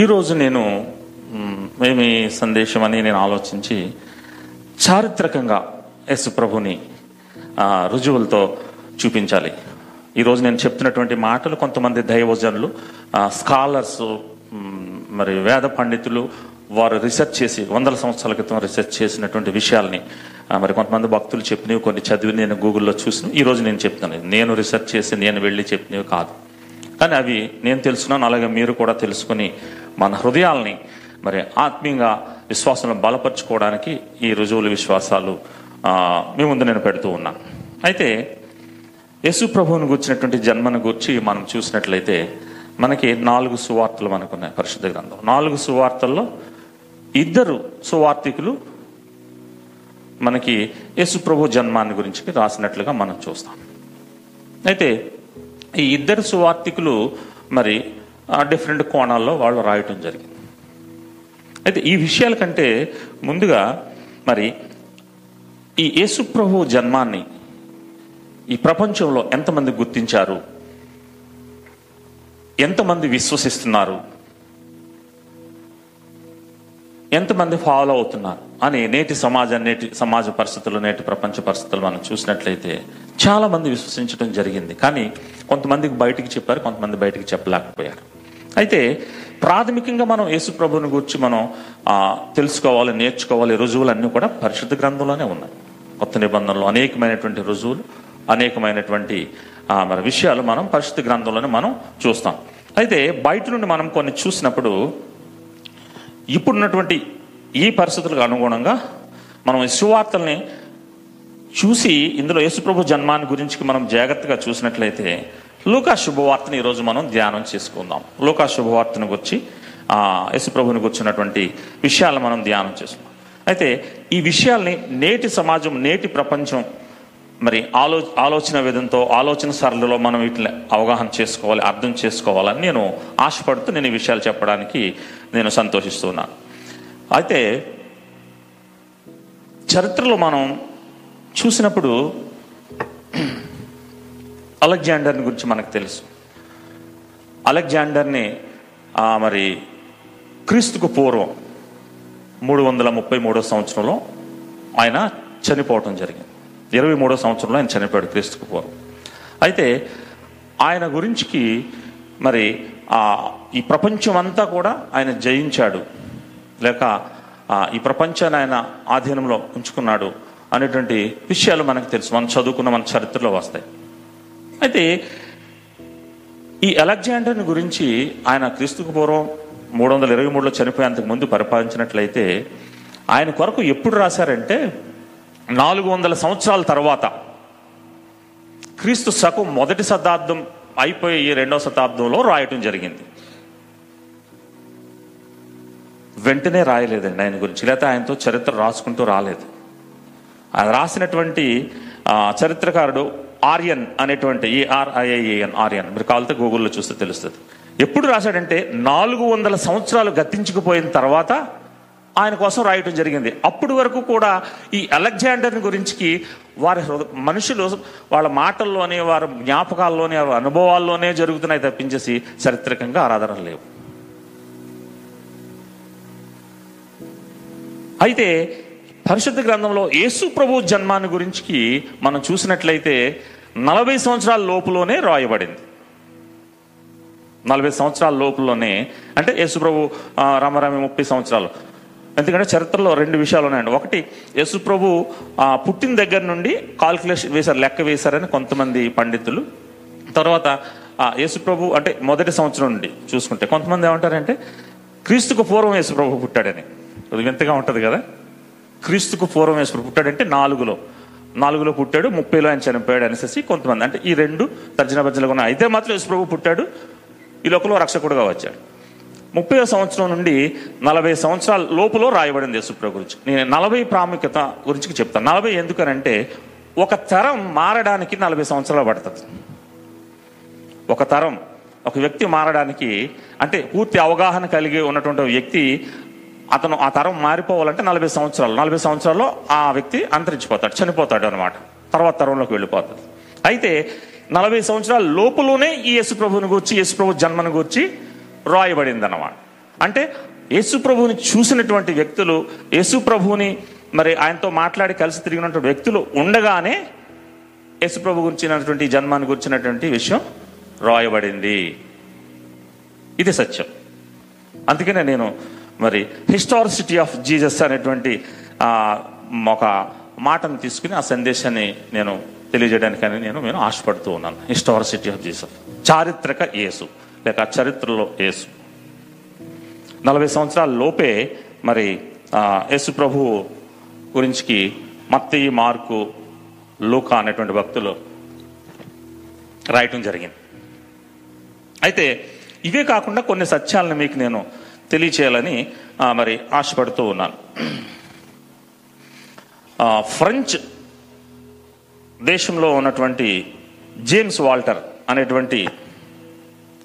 ఈరోజు మేము ఈ సందేశం అని నేను ఆలోచించి చారిత్రకంగా యేసు ప్రభుని రుజువులతో చూపించాలి. ఈరోజు నేను చెప్తున్నటువంటి మాటలు కొంతమంది దైవజనులు, స్కాలర్స్, మరి వేద పండితులు వారు రీసెర్చ్ చేసి 100 సంవత్సరాల క్రితం రీసెర్చ్ చేసినటువంటి విషయాల్ని, మరి కొంతమంది భక్తులు చెప్పినవి కొన్ని చదివి నేను గూగుల్లో చూసిన, ఈరోజు నేను చెప్తాను. నేను రీసెర్చ్ చేసి నేను వెళ్ళి చెప్పినవి కాదు, కానీ అవి నేను తెలుసుకున్నాను. అలాగే మీరు కూడా తెలుసుకుని మన హృదయాల్ని మరి ఆత్మీయంగా విశ్వాసంలో బలపరచుకోవడానికి ఈ రుజువులు, విశ్వాసాలు మీ ముందు నేను పెడుతూ ఉన్నా. అయితే యేసు ప్రభువును గుర్చినటువంటి జన్మను గురించి మనం చూసినట్లయితే మనకి 4 సువార్తలు మనకున్నాయి. పరిశుద్ధ గ్రంథం 4 సువార్తల్లో 2 సువార్థికులు మనకి యేసు ప్రభు జన్మాన్ని గురించి రాసినట్లుగా మనం చూస్తాం. అయితే ఈ 2 సువార్థికులు మరి డిఫరెంట్ కోణాల్లో వాళ్ళు రాయటం జరిగింది. అయితే ఈ విషయాల కంటే ముందుగా మరి ఈ యేసు ప్రభు జన్మాన్ని ఈ ప్రపంచంలో ఎంతమంది గుర్తించారు, ఎంతమంది విశ్వసిస్తున్నారు, ఎంతమంది ఫాలో అవుతున్నారు అని నేటి సమాజ పరిస్థితులు, నేటి ప్రపంచ పరిస్థితులు మనం చూసినట్లయితే చాలామంది విశ్వసించడం జరిగింది. కానీ కొంతమందికి బయటికి చెప్పారు, కొంతమంది బయటికి చెప్పలేకపోయారు. అయితే ప్రాథమికంగా మనం యేసు ప్రభువుని గురించి మనం తెలుసుకోవాలి, నేర్చుకోవాలి. రుజువులన్నీ కూడా పరిశుద్ధ గ్రంథంలోనే ఉన్నాయి. కొత్త నిబంధనలు అనేకమైనటువంటి రుజువులు, అనేకమైనటువంటి మరి విషయాలు మనం పరిశుద్ధ గ్రంథంలోనే మనం చూస్తాం. అయితే బయట నుండి మనం కొన్ని చూసినప్పుడు ఇప్పుడున్నటువంటి ఈ పరిస్థితులకు అనుగుణంగా మనం ఈ సువార్తల్ని చూసి ఇందులో యేసుప్రభు జన్మాన్ని గురించి మనం జాగ్రత్తగా చూసినట్లయితే లూకా శుభవార్తను ఈరోజు మనం ధ్యానం చేసుకుందాం. లూకా శుభవార్తను గురించి, యేసుప్రభుని గురించినటువంటి విషయాలు మనం ధ్యానం చేసుకుందాం. అయితే ఈ విషయాల్ని నేటి సమాజం, నేటి ప్రపంచం మరి ఆలోచన విధంతో, ఆలోచన సరళిలో మనం వీటిని అవగాహన చేసుకోవాలి, అర్థం చేసుకోవాలని నేను ఆశపడుతూ నేను ఈ విషయాలు చెప్పడానికి నేను సంతోషిస్తున్నాను. అయితే చరిత్రలో మనం చూసినప్పుడు అలెగ్జాండర్ని గురించి మనకు తెలుసు. అలెగ్జాండర్ని మరి క్రీస్తుకు పూర్వం 333వ సంవత్సరంలో ఆయన చనిపోవటం జరిగింది. 23వ సంవత్సరంలో ఆయన చనిపోయాడు క్రీస్తుకు పూర్వం. అయితే ఆయన గురించి మరి ఈ ప్రపంచం అంతా కూడా ఆయన జయించాడు, లేక ఈ ప్రపంచాన్ని ఆయన ఆధీనంలో ఉంచుకున్నాడు అనేటువంటి విషయాలు మనకు తెలుసు, మనం చదువుకున్న మన చరిత్రలో వస్తాయి. అయితే ఈ అలెగ్జాండర్ని గురించి ఆయన క్రీస్తుకు పూర్వం 323లో చనిపోయేంతకు ముందు పరిపాలించినట్లయితే ఆయన కొరకు ఎప్పుడు రాశారంటే 400 సంవత్సరాల తర్వాత, క్రీస్తు శకం మొదటి శతాబ్దం అయిపోయి 2వ శతాబ్దంలో రాయటం జరిగింది. వెంటనే రాయలేదండి ఆయన గురించి, లేకపోతే ఆయనతో చరిత్ర రాసుకుంటూ రాలేదు. ఆయన రాసినటువంటి చరిత్రకారుడు ఆర్యన్ అనేటువంటి, ARIAN ఆర్యన్, మీరు కావాలంటే గూగుల్లో చూస్తే తెలుస్తుంది. ఎప్పుడు రాశాడంటే 400 సంవత్సరాలు గతించుకుపోయిన తర్వాత ఆయన కోసం రాయటం జరిగింది. అప్పటి వరకు కూడా ఈ అలెగ్జాండర్ని గురించి వారి మనుషులు వాళ్ళ మాటల్లోనే, వారి జ్ఞాపకాల్లోనే, వారి అనుభవాల్లోనే జరుగుతున్నాయి తప్పించేసి చారిత్రకంగా ఆధారం లేవు. అయితే పరిశుద్ధ గ్రంథంలో యేసు ప్రభు జన్మాన్ని గురించి మనం చూసినట్లయితే 40 సంవత్సరాల లోపులోనే రాయబడింది. 40 సంవత్సరాల లోపులోనే, అంటే యేసు ప్రభు రామరామి 30 సంవత్సరాలు. ఎందుకంటే చరిత్రలో 2 విషయాలు ఉన్నాయండి. ఒకటి, యేసు ప్రభు పుట్టిన దగ్గర నుండి కాల్కులేషన్ వేశారు, లెక్క వేశారని కొంతమంది పండితులు. తర్వాత యేసు ప్రభు అంటే మొదటి సంవత్సరం నుండి చూసుకుంటే కొంతమంది ఏమంటారంటే క్రీస్తుకు పూర్వం యేసు ప్రభు పుట్టాడని. అది వింతగా ఉంటుంది కదా, క్రీస్తుకు పూర్వం యేసు ప్రభు పుట్టాడంటే 4లో పుట్టాడు, 30లో ఆయన చనిపోయాడు అనేసి కొంతమంది. అంటే ఈ 2 తర్జన బర్జనలుగా ఉన్నాయి. అయితే మాత్రం యేసు ప్రభు పుట్టాడు, ఈ లోకంలో రక్షకుడుగా వచ్చాడు. 30వ సంవత్సరం నుండి 40 సంవత్సరాల లోపులో రాయబడింది యేసుప్రభు గురించి. నేను 40 ప్రాముఖ్యత గురించి చెప్తాను. 40 ఎందుకనంటే ఒక తరం మారడానికి 40 సంవత్సరాలు పడుతుంది. ఒక తరం, ఒక వ్యక్తి మారడానికి, అంటే పూర్తి అవగాహన కలిగి ఉన్నటువంటి వ్యక్తి, అతను ఆ తరం మారిపోవాలంటే 40 సంవత్సరాలు. 40 సంవత్సరాల్లో ఆ వ్యక్తి అంతరించిపోతాడు, చనిపోతాడు అనమాట, తర్వాత తరంలోకి వెళ్ళిపోతాడు. అయితే 40 సంవత్సరాల లోపులోనే ఈ యేసుప్రభుని గురించి, యేసుప్రభు జన్మను గురించి రాయబడింది అన్నమాట. అంటే యేసు ప్రభువుని చూసినటువంటి వ్యక్తులు, యేసు ప్రభువుని మరి ఆయనతో మాట్లాడి కలిసి తిరిగినటువంటి వ్యక్తులు ఉండగానే యేసు ప్రభు గురించినటువంటి జన్మాన్ని గురించినటువంటి విషయం రాయబడింది. ఇది సత్యం. అందుకనే నేను మరి హిస్టారిసిటీ ఆఫ్ జీజస్ అనేటువంటి ఒక మాటను తీసుకుని ఆ సందేశాన్ని నేను తెలియజేయడానికని నేను ఆశపడుతూ ఉన్నాను. హిస్టారిసిటీ ఆఫ్ జీసస్, చారిత్రక యేసు లేక చరిత్రలో యేసు. 40 సంవత్సరాల లోపే మరి యేసు ప్రభు గురించి మత్తయి, మార్కు, లూకా అనేటువంటి భక్తులు రాయటం జరిగింది. అయితే ఇవే కాకుండా కొన్ని సత్యాలను మీకు నేను తెలియచేయాలని మరి ఆశపడుతూ ఉన్నాను. ఫ్రెంచ్ దేశంలో ఉన్నటువంటి జేమ్స్ వాల్టర్ అనేటువంటి,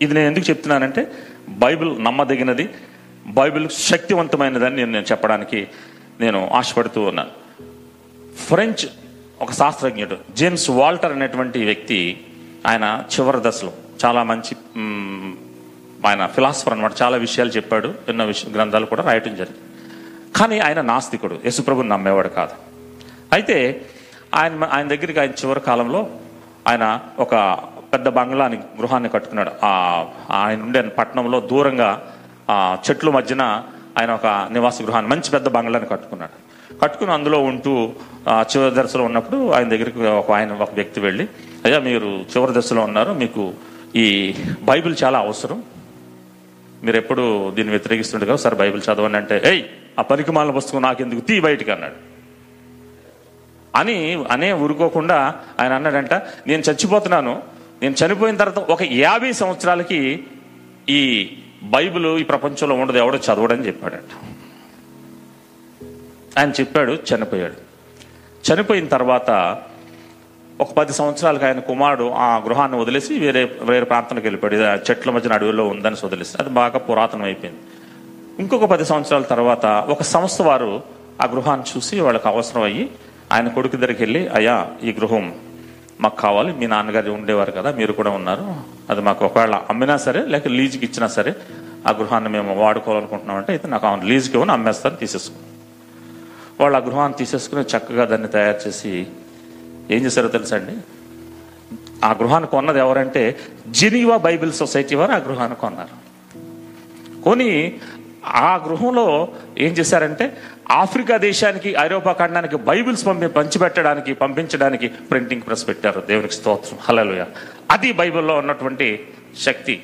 ఇది నేను ఎందుకు చెప్తున్నానంటే బైబిల్ నమ్మదగినది, బైబిల్ శక్తివంతమైనదని నేను చెప్పడానికి నేను ఆశపడుతూ ఉన్నాను. ఫ్రెంచ్ ఒక శాస్త్రజ్ఞుడు జేమ్స్ వాల్టర్ అనేటువంటి వ్యక్తి, ఆయన చివరి దశలో చాలా మంచి ఆయన ఫిలాసఫర్ అనమాట. చాలా విషయాలు చెప్పాడు, ఎన్నో గ్రంథాలు కూడా రాయటం జరిగింది. కానీ ఆయన నాస్తికుడు, యేసుప్రభుని నమ్మేవాడు కాదు. అయితే ఆయన దగ్గరికి ఆయన చివరి కాలంలో ఆయన ఒక పెద్ద బంగ్లాని, గృహాన్ని కట్టుకున్నాడు. ఆయన ఉండే పట్టణంలో దూరంగా చెట్ల మధ్యన ఆయన ఒక నివాస గృహాన్ని, మంచి పెద్ద బంగ్లాన్ని కట్టుకున్నాడు. కట్టుకుని అందులో ఉంటూ చివరి దశలో ఉన్నప్పుడు ఆయన దగ్గరికి ఒక వ్యక్తి వెళ్ళి, అయ్యా మీరు చివరి దశలో ఉన్నారు, మీకు ఈ బైబిల్ చాలా అవసరం, మీరు ఎప్పుడు దీన్ని వ్యతిరేకిస్తుండే కదా, సార్ బైబిల్ చదవండి అంటే, ఏయ్ ఆ పనికిమాల పుస్తకం నాకెందుకు, తీ బయటికి అన్నాడు. అని అనే ఊరుకోకుండా ఆయన అన్నాడంట, నేను చచ్చిపోతున్నాను, నేను చనిపోయిన తర్వాత ఒక 50 సంవత్సరాలకి ఈ బైబిల్ ఈ ప్రపంచంలో ఉండదు, ఎవడో చదవడని చెప్పాడంట. ఆయన చెప్పాడు, చనిపోయాడు. చనిపోయిన తర్వాత ఒక 10 సంవత్సరాలకు ఆయన కుమారుడు ఆ గృహాన్ని వదిలేసి వేరే వేరే ప్రాంతానికి వెళ్ళిపోయాడు. చెట్ల మధ్యన అడవిలో ఉందని వదిలేసి, అది బాగా పురాతనం అయిపోయింది. ఇంకొక 10 సంవత్సరాల తర్వాత ఒక సంస్థ వారు ఆ గృహాన్ని చూసి వాళ్ళకి అవసరం అయ్యి ఆయన కొడుకు దగ్గరికి వెళ్ళి, అయ్యా ఈ గృహం మాకు కావాలి, మీ నాన్నగారు ఉండేవారు కదా, మీరు కూడా ఉన్నారు, అది మాకు ఒకవేళ అమ్మినా సరే లేక లీజుకి ఇచ్చినా సరే ఆ గృహాన్ని మేము వాడుకోవాలనుకుంటున్నామంటే, అయితే నాకు అవును లీజుకి ఇవ్వను, అమ్మేస్తాను, తీసేసుకున్నాను. వాళ్ళు ఆ గృహాన్ని తీసేసుకుని చక్కగా దాన్ని తయారు చేసి ఏం చేశారో తెలుసండి, ఆ గృహాన్ని కొన్నది ఎవరంటే జెనీవా బైబిల్ సొసైటీ వారు ఆ గృహాన్ని కొన్నారు. కొని ఆ గృహంలో ఏం చేశారంటే ఆఫ్రికా దేశానికి, ఐరోపా ఖండానికి బైబిల్స్ పంపించడానికి ప్రింటింగ్ ప్రెస్ పెట్టారు. దేవునికి స్తోత్రం, హల్లెలూయా. అది బైబిల్లో ఉన్నటువంటి శక్తి.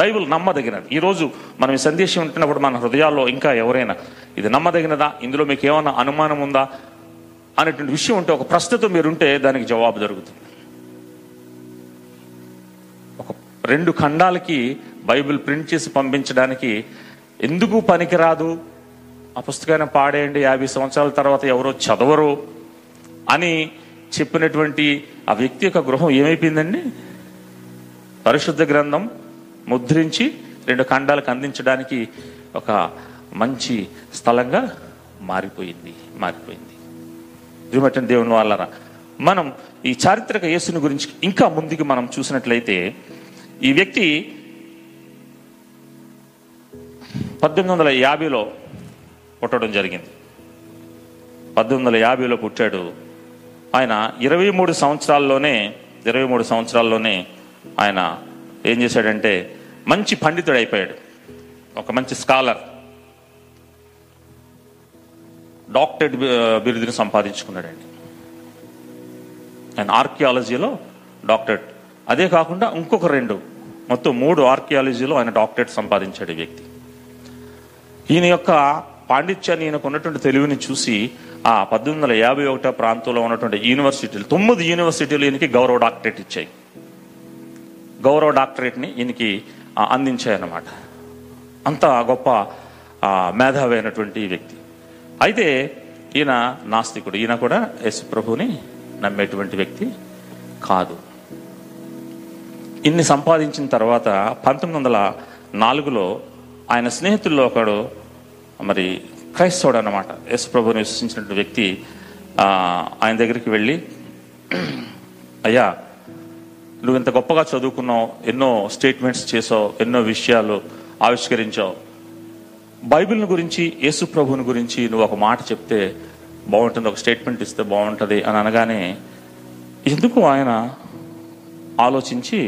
బైబిల్ నమ్మదగినది. ఈరోజు మనం ఈ సందేశం ఉంటున్నప్పుడు మన హృదయాల్లో ఇంకా ఎవరైనా ఇది నమ్మదగినదా, ఇందులో మీకు ఏమైనా అనుమానం ఉందా అనేటువంటి విషయం ఉంటే, ఒక ప్రశ్నతో మీరుంటే దానికి జవాబు దొరుకుతుంది. ఒక 2 ఖండాలకి బైబిల్ ప్రింట్ చేసి పంపించడానికి ఎందుకు పనికిరాదు, ఆ పుస్తకాన్ని పాడేయండి, 50 సంవత్సరాల తర్వాత ఎవరో చదవరు అని చెప్పినటువంటి ఆ వ్యక్తి యొక్క గృహం ఏమైపోయిందండి? పరిశుద్ధ గ్రంథం ముద్రించి 2 ఖండాలకు అందించడానికి ఒక మంచి స్థలంగా మారిపోయింది. దిమటన్ దేవుని వాళ్ళరా, మనం ఈ చారిత్రక యేసుని గురించి ఇంకా ముందుకు మనం చూసినట్లయితే, ఈ వ్యక్తి 1850లో పుట్టడం జరిగింది. 1850లో పుట్టాడు. ఆయన 23 సంవత్సరాల్లోనే ఆయన ఏం చేశాడంటే మంచి పండితుడు అయిపోయాడు. ఒక మంచి స్కాలర్, డాక్టరేట్ బిరుదుని సంపాదించుకున్నాడండి. ఆయన ఆర్కియాలజీలో డాక్టరేట్, అదే కాకుండా ఇంకొక 2, మొత్తం 3 ఆర్కియాలజీలో ఆయన డాక్టరేట్ సంపాదించాడు ఈ వ్యక్తి. ఈయన యొక్క పాండిత్యాన్ని, ఈయనకు ఉన్నటువంటి తెలివిని చూసి ఆ 1851 ప్రాంతంలో ఉన్నటువంటి యూనివర్సిటీలు, 9 యూనివర్సిటీలు ఈయనకి గౌరవ డాక్టరేట్ ఇచ్చాయి. గౌరవ డాక్టరేట్ని ఈయనకి అందించాయన్నమాట. అంత గొప్ప మేధావి అయినటువంటి వ్యక్తి. అయితే ఈయన నాస్తికుడు, ఈయన కూడా యేసు ప్రభువుని నమ్మేటువంటి వ్యక్తి కాదు. ఇన్ని సంపాదించిన తర్వాత 1904లో ఆయన స్నేహితుల్లో ఒకడు, మరి క్రైస్తవుడు అన్నమాట, యేసు ప్రభువుని విశ్వసించినటువంటి వ్యక్తి, ఆయన దగ్గరికి వెళ్ళి, అయ్యా నువ్వు ఇంత గొప్పగా చదువుకున్నావు, ఎన్నో స్టేట్మెంట్స్ చేసావు, ఎన్నో విషయాలు ఆవిష్కరించావు. బైబిల్ను గురించి, యేసు ప్రభువుని గురించి నువ్వు ఒక మాట చెప్తే బాగుంటుంది, ఒక స్టేట్మెంట్ ఇస్తే బాగుంటుంది అని అనగానే ఎందుకు ఆయన ఆలోచించి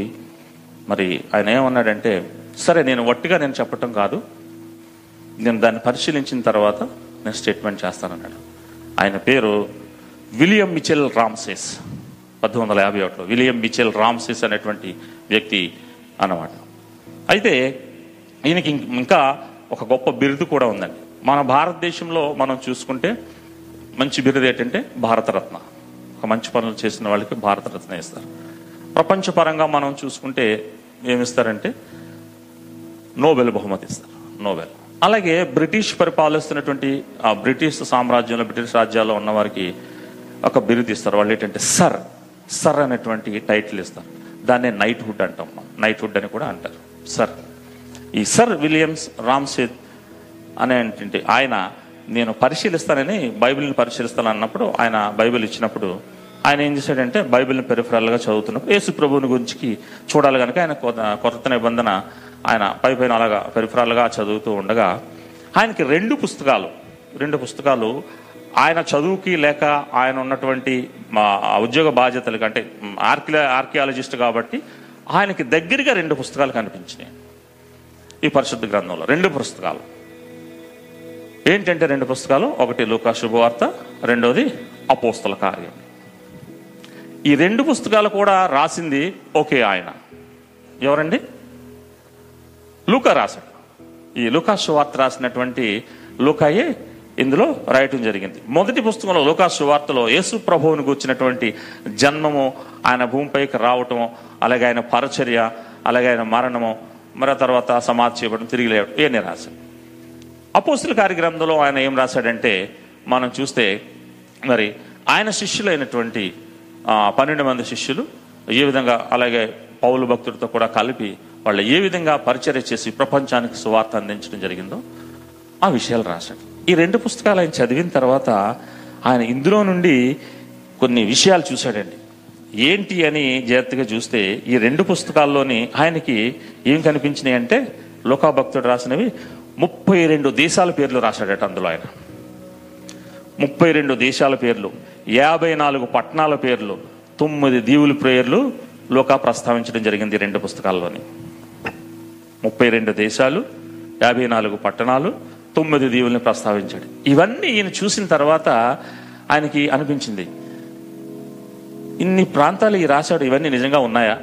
మరి ఆయన ఏమన్నాడంటే, సరే నేను వట్టిగా నేను చెప్పటం కాదు, నేను దాన్ని పరిశీలించిన తర్వాత నేను స్టేట్మెంట్ చేస్తానన్నాడు. ఆయన పేరు William Mitchell Ramses. 1851 William Mitchell Ramses అనేటువంటి వ్యక్తి అన్నమాట. అయితే ఈయనకి ఇంకా ఒక గొప్ప బిరుదు కూడా ఉందండి. మన భారతదేశంలో మనం చూసుకుంటే మంచి బిరుదు ఏంటంటే భారతరత్న. ఒక మంచి పనులు చేసిన వాళ్ళకి భారతరత్న ఇస్తారు. ప్రపంచపరంగా మనం చూసుకుంటే ఏమిస్తారంటే నోబెల్ బహుమతి ఇస్తారు, నోబెల్. అలాగే బ్రిటిష్ పరిపాలిస్తున్నటువంటి ఆ బ్రిటిష్ సామ్రాజ్యంలో, బ్రిటిష్ రాజ్యాల్లో ఉన్నవారికి ఒక బిరుదు ఇస్తారు. వాళ్ళు ఏంటంటే సర్, సర్ అనేటువంటి టైటిల్ ఇస్తారు. దాన్నే నైట్ హుడ్ అంటాం, నైట్ హుడ్ అని కూడా అంటారు. సర్, ఈ సర్ విలియమ్స్ రామ్సేస్ అనేటువంటి ఆయన నేను పరిశీలిస్తానని, బైబిల్ని పరిశీలిస్తాను అన్నప్పుడు, ఆయన బైబిల్ ఇచ్చినప్పుడు ఆయన ఏం చేశాడంటే బైబిల్ని పెరిఫరల్గా చదువుతున్నప్పుడు యేసు ప్రభువుని గురించి చూడాలి కనుక ఆయన కొత్త నిబంధన ఆయన పై పైన అలాగా పెరిఫరల్గా చదువుతూ ఉండగా ఆయనకి రెండు పుస్తకాలు ఆయన చదువుకి లేక ఆయన ఉన్నటువంటి ఉద్యోగ బాధ్యతలకు, అంటే ఆర్కియాలజిస్ట్ కాబట్టి ఆయనకి దగ్గరగా రెండు పుస్తకాలు కనిపించినాయి ఈ పరిశుద్ధ గ్రంథంలో. రెండు పుస్తకాలు, ఒకటి లూకా శుభవార్త, రెండోది అపోస్తల కార్యం. ఈ రెండు పుస్తకాలు కూడా రాసింది ఒకే ఆయన. ఎవరండి? లూకా రాశాడు. ఈ లూకా శుభవార్త రాసినటువంటి లూకాయే ఇందులో రాయటం జరిగింది. మొదటి పుస్తకంలో లూకా శుభవార్తలో యేసు ప్రభువుని గురించినటువంటి జన్మము, ఆయన భూమిపైకి రావటము, అలాగే ఆయన పరిచర్య, అలాగే ఆయన మరణము, మరి తర్వాత సమాధి చేయబడడం, తిరిగి లేవడం, ఇవన్నీ రాశాడు. అపోస్తుల కార్యగ్రంథంలో ఆయన ఏం రాశాడంటే మనం చూస్తే మరి ఆయన శిష్యులైనటువంటి 12 మంది శిష్యులు ఏ విధంగా, అలాగే పౌలు భక్తుడితో కూడా కలిపి వాళ్ళు ఏ విధంగా పరిచర్య చేసి ప్రపంచానికి సువార్త అందించడం జరిగిందో ఆ విషయాలు రాశాడు. ఈ రెండు పుస్తకాలు ఆయన చదివిన తర్వాత ఆయన ఇందులో నుండి కొన్ని విషయాలు చూశాడండి. ఏంటి అని జాగ్రత్తగా చూస్తే ఈ రెండు పుస్తకాల్లోని ఆయనకి ఏం కనిపించినాయి అంటే, లూకా భక్తుడు రాసినవి 32 దేశాల పేర్లు రాశాడట. అందులో ఆయన 32 దేశాల పేర్లు, 54 పట్టణాల పేర్లు, 9 దీవుల పేర్లు లోకా ప్రస్తావించడం జరిగింది రెండు పుస్తకాల్లోని. 32 దేశాలు, 54 పట్టణాలు, 9 దీవుల్ని ప్రస్తావించాడు. ఇవన్నీ ఈయన చూసిన తర్వాత ఆయనకి అనిపించింది, ఇన్ని ప్రాంతాలు ఈ రాశాడు, ఇవన్నీ నిజంగా ఉన్నాయా,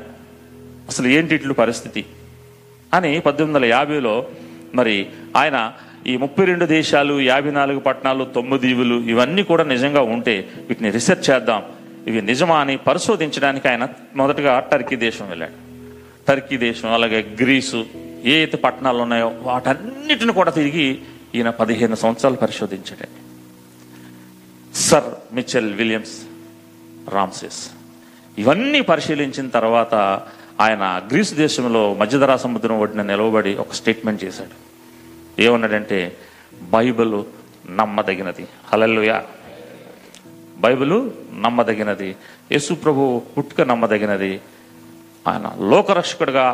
అసలు ఏంటి ఇట్లు పరిస్థితి అని 1850 మరి ఆయన ఈ 32 దేశాలు, 54 పట్టణాలు, 9 దీవులు ఇవన్నీ కూడా నిజంగా ఉంటే వీటిని రీసెర్చ్ చేద్దాం, ఇవి నిజమా అని పరిశోధించడానికి ఆయన మొదటగా టర్కీ దేశం వెళ్ళాడు. టర్కీ దేశం, అలాగే గ్రీసు, ఏ అయితే పట్టణాలు ఉన్నాయో వాటన్నిటిని కూడా తిరిగి ఈయన 15 సంవత్సరాలు పరిశోధించాడు. సర్ మిచెల్ విలియమ్స్ రామ్సేస్ ఇవన్నీ పరిశీలించిన తర్వాత ఆయన గ్రీసు దేశంలో మధ్యధరా సముద్రం ఒడ్డున నిలవబడి ఒక స్టేట్మెంట్ చేశాడు. ఏమన్నాడంటే, బైబిల్ నమ్మదగినది. హల్లెలూయా. బైబిల్ నమ్మదగినది, యేసు ప్రభువు పుట్టుక నమ్మదగినది, ఆయన లోకరక్షకుడిగా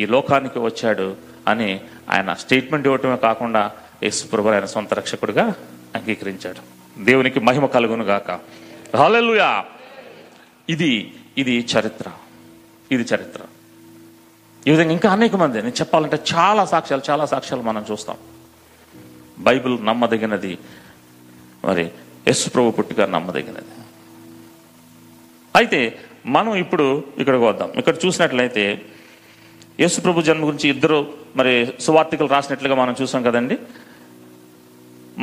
ఈ లోకానికి వచ్చాడు అని ఆయన స్టేట్మెంట్ ఇవ్వటమే కాకుండా యేసు ప్రభువు ఆయన సొంత రక్షకుడిగా అంగీకరించాడు. దేవునికి మహిమ కలుగును గాక. హల్లెలూయా. ఇది చరిత్ర, ఇది చరిత్ర. ఈ విధంగా ఇంకా అనేక మంది, నేను చెప్పాలంటే చాలా సాక్ష్యాలు మనం చూస్తాం. బైబిల్ నమ్మదగినది, మరి యేసు ప్రభువు పుట్టుక నమ్మదగినది. అయితే మనం ఇప్పుడు ఇక్కడికి వద్దాం. ఇక్కడ చూసినట్లయితే యేసు ప్రభు జన్మ గురించి ఇద్దరు మరి సువార్తికులు రాసినట్లుగా మనం చూసాం కదండి.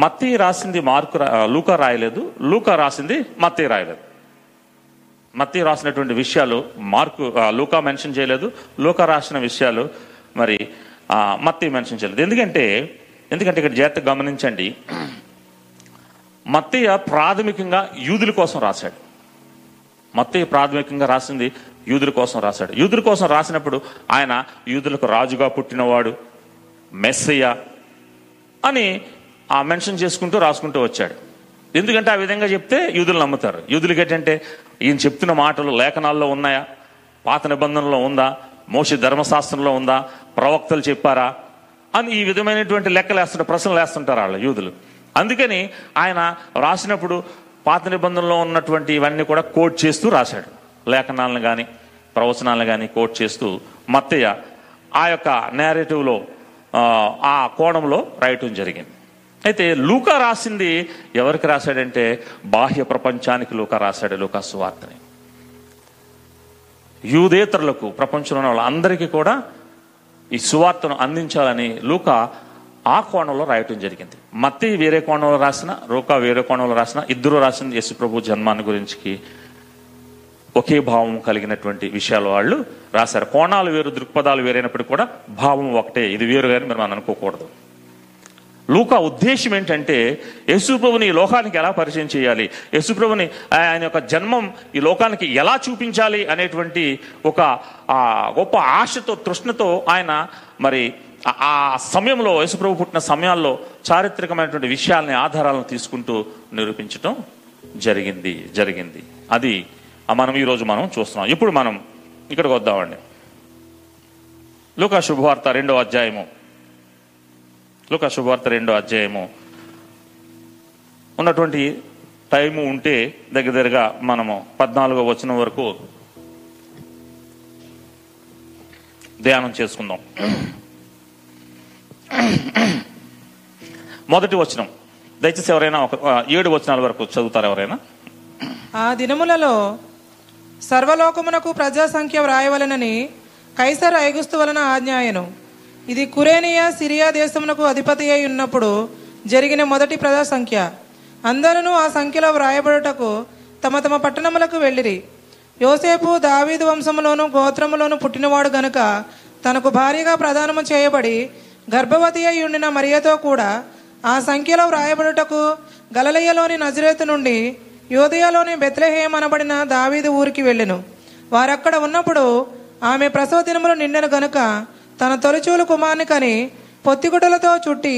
మత్తీ రాసింది లూకా రాయలేదు, లూకా రాసింది మత్తీ రాయలేదు. మత్తీ రాసినటువంటి విషయాలు లూకా మెన్షన్ చేయలేదు, లూకా రాసిన విషయాలు మరి మత్తీ మెన్షన్ చేయలేదు. ఎందుకంటే ఇక్కడ జాగ్రత్తగా గమనించండి, మత్తీ ప్రాథమికంగా యూదుల కోసం రాశాడు. యూదుల కోసం రాసినప్పుడు ఆయన యూదులకు రాజుగా పుట్టినవాడు, మెస్సయ్య అని మెన్షన్ చేసుకుంటూ రాసుకుంటూ వచ్చాడు. ఎందుకంటే ఆ విధంగా చెప్తే యూదులు నమ్ముతారు. యూదులకి ఏంటంటే ఈయన చెప్తున్న మాటలు లేఖనాల్లో ఉన్నాయా, పాత నిబంధనలో ఉందా, మోషే ధర్మశాస్త్రంలో ఉందా, ప్రవక్తలు చెప్పారా, అని ఈ విధమైనటువంటి లెక్కలు వేస్తుంటారు, ప్రశ్నలు వేస్తుంటారు వాళ్ళు యూదులు. అందుకని ఆయన రాసినప్పుడు పాత నిబంధనలో ఉన్నటువంటి ఇవన్నీ కూడా కోట్ చేస్తూ రాశాడు, లేఖనాలను కానీ ప్రవచనాలను కానీ కోట్ చేస్తూ మత్తయ్య ఆ యొక్క నేరేటివ్లో ఆ కోణంలో రాయటం జరిగింది. అయితే లూకా రాసింది ఎవరికి రాశాడంటే బాహ్య ప్రపంచానికి లూకా రాశాడు లూకా సువార్తని. యూదేతరులకు, ప్రపంచంలో ఉన్న వాళ్ళందరికీ కూడా ఈ సువార్తను అందించాలని లూకా ఆ కోణంలో రాయటం జరిగింది. మత్తయి వేరే కోణంలో రాసిన, లూకా వేరే కోణంలో రాసిన, ఇద్దరు రాసింది యేసు ప్రభు జన్మాన్ని గురించి ఒకే భావం కలిగినటువంటి విషయాలు వాళ్ళు రాశారు. కోణాలు వేరు, దృక్పథాలు వేరైనప్పటికీ కూడా భావం ఒకటే, ఇది వేరు కానీ మనం అనుకోకూడదు. లూకా ఉద్దేశం ఏంటంటే యేసు ప్రభుని ఈ లోకానికి ఎలా పరిచయం చేయాలి, యేసు ప్రభుని ఆయన యొక్క జన్మం ఈ లోకానికి ఎలా చూపించాలి అనేటువంటి ఒక గొప్ప ఆశతో, తృష్ణతో ఆయన మరి ఆ సమయంలో, యేసు ప్రభు పుట్టిన సమయాల్లో చారిత్రకమైనటువంటి విషయాలని, ఆధారాలను తీసుకుంటూ నిరూపించడం జరిగింది. అది మనం ఈరోజు మనం చూస్తున్నాం. ఇప్పుడు మనం ఇక్కడికి వద్దామండి. లూకా శుభవార్త రెండో అధ్యాయము, లూకా శుభవార్త రెండో అధ్యాయము ఉన్నటువంటి టైము ఉంటే దగ్గరగా మనము 14వ వచనం వరకు ధ్యానం చేసుకుందాం. మొదటి వచనం దయచేసి ఎవరైనా ఒక 7 వచనాల వరకు చదువుతారు ఎవరైనా. ఆ దినములలో సర్వలోకమునకు ప్రజా సంఖ్య వ్రాయవలెనని కైసరు ఐగుస్తు వలన ఆజ్ఞాయను. ఇది కురేనియా సిరియా దేశమునకు అధిపతి అయి ఉన్నప్పుడు జరిగిన మొదటి ప్రజా సంఖ్య. అందరూ ఆ సంఖ్యలో వ్రాయబడుటకు తమ తమ పట్టణములకు వెళ్ళిరి. యోసేపు దావీదు వంశములోను గోత్రములోను పుట్టినవాడు గనుక తనకు భార్యగా ప్రదానము చేయబడి గర్భవతి అయి ఉండిన మరియతో కూడా ఆ సంఖ్యలో వ్రాయబడుటకు గలిలయలోని నజరేతు నుండి యోదయలోని బెత్లెహేము అనబడిన దావీదు ఊరికి వెళ్ళెను. వారక్కడ ఉన్నప్పుడు ఆమె ప్రసవ దినములు నిండెను గనుక తన తొలిచూలు కుమారుని కని పొత్తిగుటలతో చుట్టి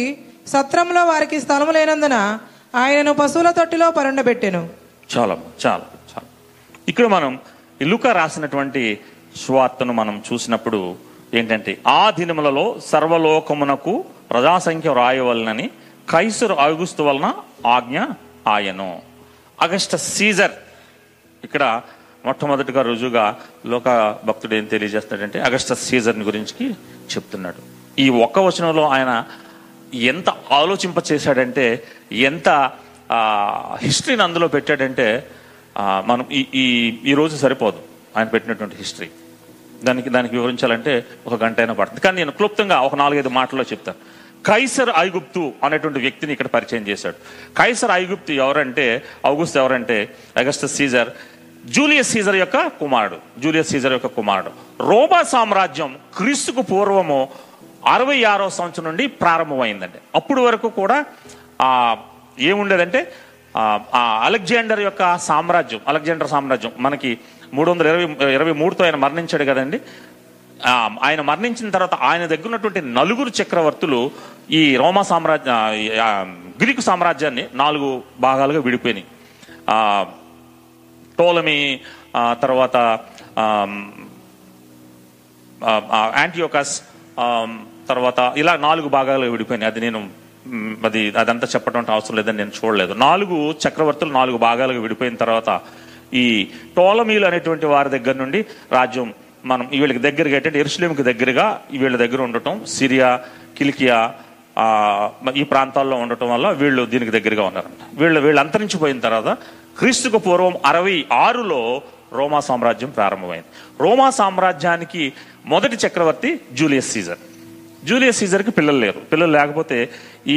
సత్రంలో వారికి స్థలము లేనందున ఆయనను పశువుల తొట్టిలో పరుండబెట్టెను. చాలా ఇక్కడ మనం లూకా రాసినటువంటి సువార్తను మనం చూసినప్పుడు ఏంటంటే ఆ దినములలో సర్వలోకమునకు ప్రజాసంఖ్య రాయవలనని కైసరు ఐగుస్తు వలన ఆజ్ఞ ఆయను. అగస్టస్ సీజర్ ఇక్కడ మొట్టమొదటిగా రుజువుగా లోక భక్తుడు ఏం తెలియజేస్తాడంటే అగస్టస్ సీజర్ని గురించి చెప్తున్నాడు. ఈ ఒక్క వచనంలో ఆయన ఎంత ఆలోచింపచేశాడంటే, ఎంత హిస్టరీని అందులో పెట్టాడంటే మనం ఈరోజు సరిపోదు. ఆయన పెట్టినటువంటి హిస్టరీ దానికి వివరించాలంటే ఒక గంట అయినా పడుతుంది. కానీ నేను క్లుప్తంగా ఒక 4-5 మాటల్లో చెప్తాను. కైసర్ ఐగుప్తు అనేటువంటి వ్యక్తిని ఇక్కడ పరిచయం చేశాడు. కైసర్ ఐగుప్తు ఎవరంటే, ఔగుస్తు ఎవరంటే అగస్టస్ సీజర్, జూలియస్ సీజర్ యొక్క కుమారుడు. రోమా సామ్రాజ్యం క్రీస్తుకు పూర్వము 66వ సంవత్సరం నుండి ప్రారంభమైందండి. అప్పుడు వరకు కూడా ఏముండేదంటే అలెగ్జాండర్ సామ్రాజ్యం మనకి 323తో ఆయన మరణించాడు కదండి. ఆయన మరణించిన తర్వాత ఆయన దగ్గర ఉన్నటువంటి 4 చక్రవర్తులు ఈ రోమా గ్రీకు సామ్రాజ్యాన్ని 4 భాగాలుగా విడిపోయినాయి. టోలమీ, తర్వాత యాంటియోకస్, తర్వాత ఇలా 4 భాగాలుగా విడిపోయినాయి. అదంతా చెప్పడం అవసరం లేదని నేను చూడలేదు. 4 చక్రవర్తులు 4 భాగాలుగా విడిపోయిన తర్వాత ఈ టోలమీలు అనేటువంటి వారి దగ్గర నుండి రాజ్యం మనం వీళ్ళకి దగ్గరగా ఏంటంటే యెరూషలేముకి దగ్గరగా వీళ్ళ దగ్గర ఉండటం, సిరియా, కిలికియా ఈ ప్రాంతాల్లో ఉండటం వల్ల వీళ్ళు దీనికి దగ్గరగా ఉన్నారంట. వీళ్ళు అంతరించిపోయిన తర్వాత క్రీస్తుకు పూర్వం 66లో రోమా సామ్రాజ్యం ప్రారంభమైంది. రోమా సామ్రాజ్యానికి మొదటి చక్రవర్తి జూలియస్ సీజర్కి పిల్లలు లేకపోతే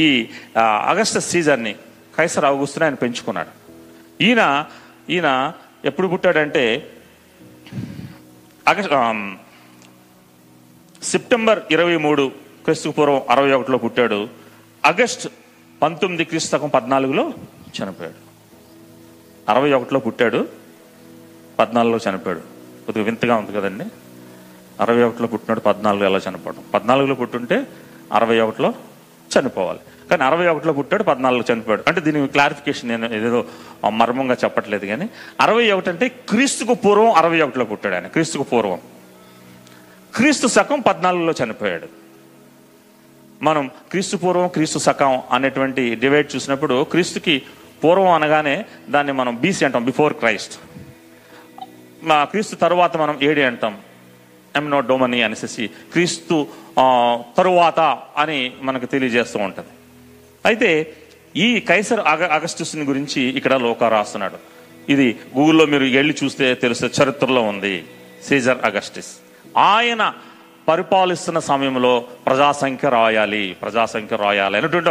ఈ అగస్టస్ సీజర్ని కైసర్ ఔగుస్తుని ఆయన పెంచుకున్నాడు. ఈయన ఎప్పుడు పుట్టాడంటే సెప్టెంబర్ 23 క్రీస్తుకు పూర్వం 61లో పుట్టాడు. ఆగస్టు 19 క్రీస్తు 14లో చనిపోయాడు. 61లో పుట్టాడు, 14లో చనిపోయాడు. కొద్దిగా వింతగా ఉంది కదండి. 61లో పుట్టినాడు, 14 ఎలా చనిపోవడం? 14లో పుట్టుంటే 61లో చనిపోవాలి, కానీ 61లో పుట్టాడు, 14లో చనిపోయాడు. అంటే దీనికి క్లారిఫికేషన్ నేను ఏదో మర్మంగా చెప్పట్లేదు, కానీ 61 అంటే క్రీస్తుకు పూర్వం 61లో పుట్టాడు ఆయన. క్రీస్తుకు పూర్వం 14లో చనిపోయాడు. మనం క్రీస్తు పూర్వం క్రీస్తు శకం అనేటువంటి డివైడ్ చూసినప్పుడు క్రీస్తుకి పూర్వం అనగానే దాన్ని మనం బీసీ అంటాం, బిఫోర్ క్రైస్ట్. క్రీస్తు తరువాత మనం ఏడి అంటాం, ఎమ్నో డోమనీ అనేసి క్రీస్తు తరువాత అని మనకు తెలియజేస్తూ ఉంటుంది. అయితే ఈ కైసర్ అగస్టస్ని గురించి ఇక్కడ లోకా రాస్తున్నాడు. ఇది గూగుల్లో మీరు వెళ్ళి చూస్తే తెలుస్తే చరిత్రలో ఉంది. సీజర్ అగస్టిస్ ఆయన పరిపాలిస్తున్న సమయంలో ప్రజాసంఖ్య రాయాలి అనేటువంటి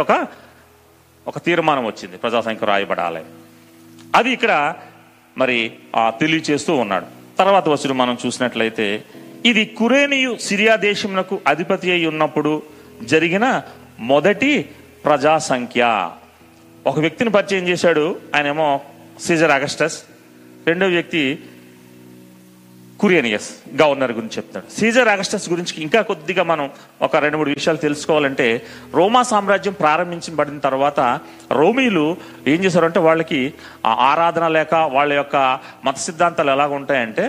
ఒక తీర్మానం వచ్చింది. ప్రజాసంఖ్య రాయబడాలి, అది ఇక్కడ మరి తెలియచేస్తూ ఉన్నాడు. తర్వాత వచ్చిన మనం చూసినట్లయితే ఇది కురేనియు సిరియా దేశమునకు అధిపతి అయి ఉన్నప్పుడు జరిగిన మొదటి ప్రజాసంఖ్య. ఒక వ్యక్తిని పరిచయం చేశాడు, ఆయనేమో సీజర్ అగస్టస్. రెండో వ్యక్తి కురేనియస్ గవర్నర్ గురించి చెప్తాడు. సీజర్ అగస్టస్ గురించి ఇంకా కొద్దిగా మనం ఒక 2-3 విషయాలు తెలుసుకోవాలంటే, రోమా సామ్రాజ్యం ప్రారంభించబడిన తర్వాత రోమీలు ఏం చేశారంటే, వాళ్ళకి ఆరాధన లేక వాళ్ళ యొక్క మత సిద్ధాంతాలు ఎలాగ ఉంటాయంటే,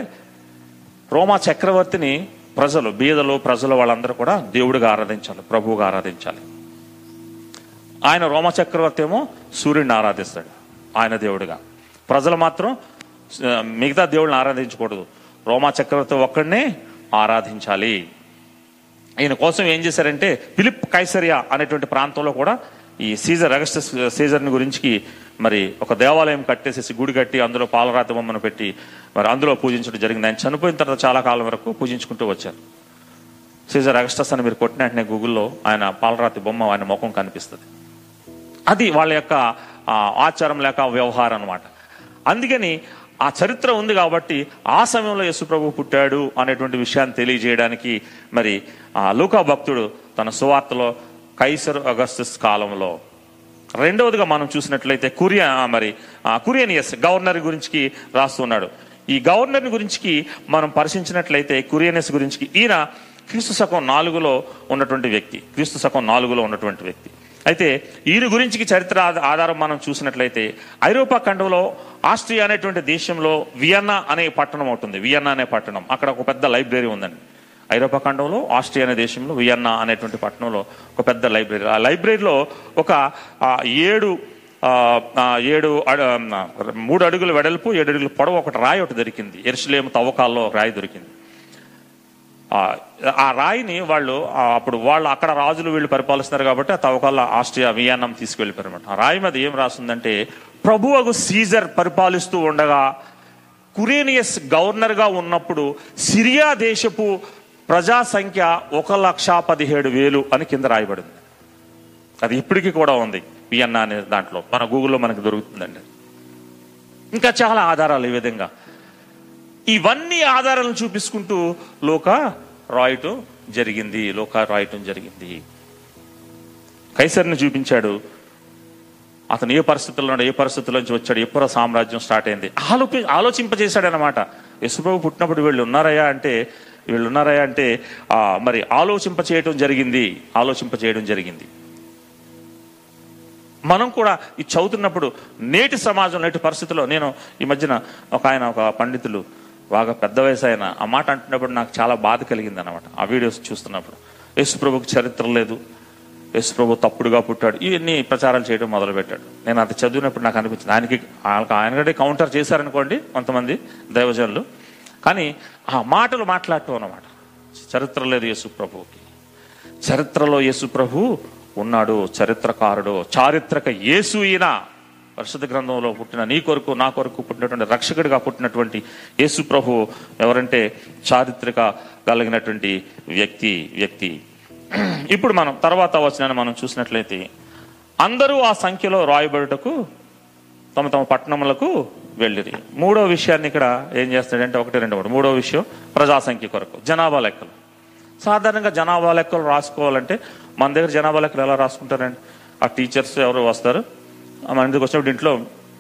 రోమా చక్రవర్తిని ప్రజలు, బీదలు ప్రజలు వాళ్ళందరూ కూడా దేవుడిగా ఆరాధించాలి, ప్రభువుగా ఆరాధించాలి. ఆయన రోమా చక్రవర్తి ఏమో సూర్యుడిని ఆరాధిస్తాడు ఆయన దేవుడిగా, ప్రజలు మాత్రం మిగతా దేవుడిని ఆరాధించకూడదు, రోమా చక్రవర్తి ఒక్కడినే ఆరాధించాలి. ఈయన కోసం ఏం చేశారంటే ఫిలిప్ కైసరియా అనేటువంటి ప్రాంతంలో కూడా ఈ సీజర్ అగస్టస్ సీజర్ని గురించి మరి ఒక దేవాలయం కట్టేసేసి, గుడి కట్టి అందులో పాలరాతి బొమ్మను పెట్టి మరి అందులో పూజించడం జరిగింది. ఆయన చనిపోయిన తర్వాత చాలా కాలం వరకు పూజించుకుంటూ వచ్చారు. సీజర్ అగస్టస్ అని మీరు కొట్టిన వెంటనే గూగుల్లో ఆయన పాలరాతి బొమ్మ, ఆయన ముఖం కనిపిస్తుంది. అది వాళ్ళ యొక్క ఆచారం లేక వ్యవహారం అన్నమాట. అందుకని ఆ చరిత్ర ఉంది కాబట్టి ఆ సమయంలో యేసు ప్రభువు పుట్టాడు అనేటువంటి విషయాన్ని తెలియజేయడానికి మరి ఆ లూకా భక్తుడు తన సువార్తలో కైసర్ అగస్టస్ కాలంలో. రెండవదిగా మనం చూసినట్లయితే కురేనియస్ గవర్నర్ గురించి రాస్తున్నాడు. ఈ గవర్నర్ గురించి మనం పరిశీలించినట్లయితే కురేనియస్ గురించి, ఈయన క్రీస్తు శకం నాలుగులో ఉన్నటువంటి వ్యక్తి. అయితే ఈయన గురించి చరిత్ర ఆధారం మనం చూసినట్లయితే, ఐరోపా ఖండంలో ఆస్ట్రియా అనేటువంటి దేశంలో వియన్నా అనే పట్టణం, అక్కడ ఒక పెద్ద లైబ్రరీ ఉందండి. ఐరోపా ఖండంలో ఆస్ట్రియా అనే దేశంలో వియన్నా అనేటువంటి పట్టణంలో ఒక పెద్ద లైబ్రరీ. ఆ లైబ్రరీలో ఒక 3 అడుగుల వెడల్పు, 7 అడుగుల పొడవు ఒకటి రాయి ఒకటి దొరికింది. యెరూషలేము తవ్వకాల్లో రాయి దొరికింది. ఆ రాయిని వాళ్ళు అప్పుడు అక్కడ రాజులు వీళ్ళు పరిపాలిస్తున్నారు కాబట్టి ఆ తవ్వకాల్లో ఆస్ట్రియా వియన్నా తీసుకువెళ్ళిపోయారు అనమాట. ఆ రాయి మీద ఏం రాసిందంటే, ప్రభువుకు సీజర్ పరిపాలిస్తూ ఉండగా కురేనియస్ గవర్నర్గా ఉన్నప్పుడు సిరియా దేశపు ప్రజాసంఖ్య 1,17,000 అని కింద రాయబడింది. అది ఇప్పటికీ కూడా ఉంది వియన్నా అనే దాంట్లో, మన గూగుల్లో మనకు దొరుకుతుందండి. ఇంకా చాలా ఆధారాలు ఈ విధంగా ఇవన్నీ ఆధారాలను చూపించుకుంటూ లోకా రాయటం జరిగింది. కైసర్ని చూపించాడు, అతను ఏ పరిస్థితుల్లో, ఏ పరిస్థితుల నుంచి వచ్చాడు, ఎప్పుడో సామ్రాజ్యం స్టార్ట్ అయింది ఆలోచింపజేశాడనమాట. యేసుప్రభు పుట్టినప్పుడు వీళ్ళున్నారయ్యా అంటే మరి ఆలోచింపచేయడం జరిగింది. మనం కూడా ఇది చదువుతున్నప్పుడు నేటి పరిస్థితుల్లో, నేను ఈ మధ్యన ఒక పండితులు బాగా పెద్ద వయసు ఆయన ఆ మాట అంటున్నప్పుడు నాకు చాలా బాధ కలిగింది అనమాట. ఆ వీడియోస్ చూస్తున్నప్పుడు యేసుప్రభుకి చరిత్ర లేదు, యేసుప్రభు తప్పుడుగా పుట్టాడు, ఇవన్నీ ప్రచారాలు చేయడం మొదలుపెట్టాడు. నేను అది చదివినప్పుడు నాకు అనిపించింది, ఆయనకడే కౌంటర్ చేశారనుకోండి కొంతమంది దైవజనులు, కానీ ఆ మాటలు మాట్లాడటం అన్నమాట. చరిత్ర లేదు యేసుప్రభువుకి, చరిత్రలో యేసుప్రభు ఉన్నాడు, చరిత్రకారుడు, చారిత్రక యేసు. ఈయన పరిశుద్ధ గ్రంథంలో పుట్టిన, నీ కొరకు నా కొరకు పుట్టినటువంటి రక్షకుడిగా పుట్టినటువంటి యేసుప్రభు ఎవరంటే చారిత్రక కలిగినటువంటి వ్యక్తి. ఇప్పుడు మనం తర్వాత వచనాన్ని మనం చూసినట్లయితే, అందరూ ఆ సంఖ్యలో రాయబడుటకు తమ పట్టణములకు వెళ్ళిరి. మూడో విషయాన్ని ఇక్కడ ఏం చేస్తాడంటే, 1, 2, 3 మూడో విషయం ప్రజాసంఖ్య కొరకు జనాభా లెక్కలు. సాధారణంగా జనాభా లెక్కలు రాసుకోవాలంటే మన దగ్గర జనాభా లెక్కలు ఎలా రాసుకుంటారండి, ఆ టీచర్స్ ఎవరు వస్తారు, మన ఇంటికి వచ్చినప్పుడు ఇంట్లో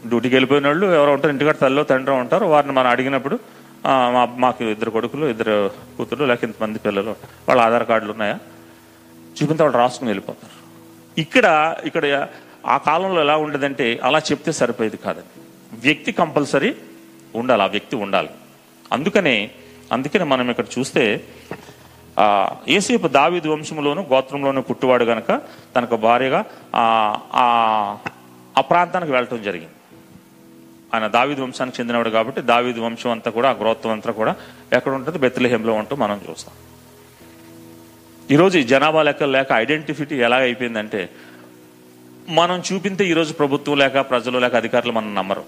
డ్యూటీకి వెళ్ళిపోయిన వాళ్ళు ఎవరో ఉంటారు, ఇంటికాడ తల్లిలో తండ్రి ఉంటారు, వారిని మనం అడిగినప్పుడు మాకు 2 కొడుకులు 2 కూతురు లేక ఇంతమంది పిల్లలు, వాళ్ళ ఆధార్ కార్డులు ఉన్నాయా చూపించి వాళ్ళు రాసుకుని వెళ్ళిపోతారు. ఇక్కడ ఆ కాలంలో ఎలా ఉండేదంటే, అలా చెప్తే సరిపోయేది కాదండి, వ్యక్తి కంపల్సరీ ఉండాలి, ఆ వ్యక్తి ఉండాలి. అందుకనే మనం ఇక్కడ చూస్తే యేసేపు దావీదు వంశంలోను గోత్రంలోనూ పుట్టువాడు కనుక తనకు భార్యగా ఆ ప్రాంతానికి వెళ్ళటం జరిగింది. ఆయన దావీదు వంశానికి చెందినవాడు కాబట్టి దావీదు వంశం అంతా కూడా ఆ గోత్రం అంతా కూడా ఎక్కడ ఉంటుంది, బెత్లెహేంలో ఉంటూ మనం చూస్తాం. ఈరోజు ఈ జనాభా లెక్కలు లేక ఐడెంటిఫిటీ ఎలా అయిపోయిందంటే, మనం చూపింతే ఈరోజు ప్రభుత్వం లేక ప్రజలు లేక అధికారులు మనం నమ్మరు.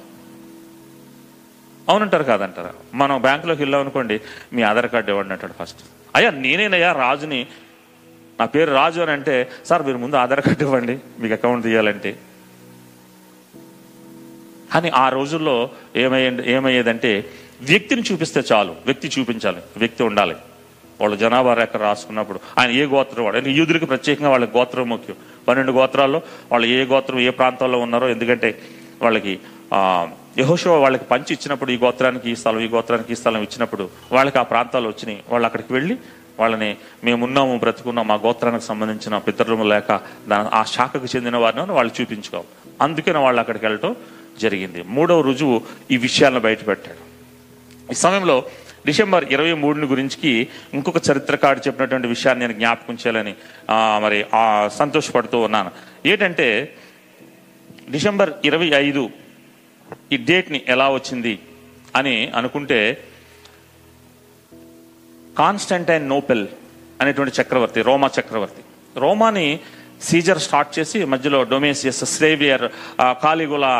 అవునంటారు కాదంటారా? మనం బ్యాంకులోకి వెళ్ళాం అనుకోండి, మీ ఆధార్ కార్డు ఇవ్వండి అంటాడు ఫస్ట్. అయ్యా నేనేనయ్యా రాజుని, నా పేరు రాజు అని అంటే, సార్ మీరు ముందు ఆధార్ కార్డు ఇవ్వండి మీకు అకౌంట్ తీయాలంటే అని. ఆ రోజుల్లో ఏమయ్యేదంటే వ్యక్తిని చూపిస్తే చాలు, వ్యక్తి చూపించాలి, వ్యక్తి ఉండాలి. వాళ్ళు జనాభా రేఖ రాసుకున్నప్పుడు ఆయన ఏ గోత్రం వాడు, యూదులకి ప్రత్యేకంగా వాళ్ళ గోత్రం ముఖ్యం. 12 గోత్రాల్లో వాళ్ళు ఏ గోత్రం ఏ ప్రాంతాల్లో ఉన్నారో, ఎందుకంటే వాళ్ళకి యెహోషువ వాళ్ళకి పంచి ఇచ్చినప్పుడు ఈ గోత్రానికి ఈ స్థలం ఈ గోత్రానికి ఈ స్థలం ఇచ్చినప్పుడు వాళ్ళకి ఆ ప్రాంతాలు వచ్చినాయి. వాళ్ళు అక్కడికి వెళ్ళి వాళ్ళని మేమున్నాము బ్రతుకున్నాం మా గోత్రానికి సంబంధించిన పితరులు లేక ఆ శాఖకు చెందిన వారిని వాళ్ళు చూపించుకోవాలి, అందుకని వాళ్ళు అక్కడికి వెళ్ళటం జరిగింది. మూడవ రుజువు ఈ విషయాలను బయటపెట్టాడు. ఈ సమయంలో డిసెంబర్ 23 గురించి ఇంకొక చరిత్రకారుడు చెప్పినటువంటి విషయాన్ని నేను జ్ఞాపకం చేయాలని మరి సంతోషపడుతూ ఉన్నాను. ఏంటంటే డిసెంబర్ 25 ఈ డేట్ని ఎలా వచ్చింది అని అనుకుంటే, కాన్స్టంటైన్ నోపెల్ అనేటువంటి చక్రవర్తి, రోమా చక్రవర్తి, రోమాని సీజర్ స్టార్ట్ చేసి మధ్యలో డొమేసియస్, స్లేవియర్, కాలిగులా,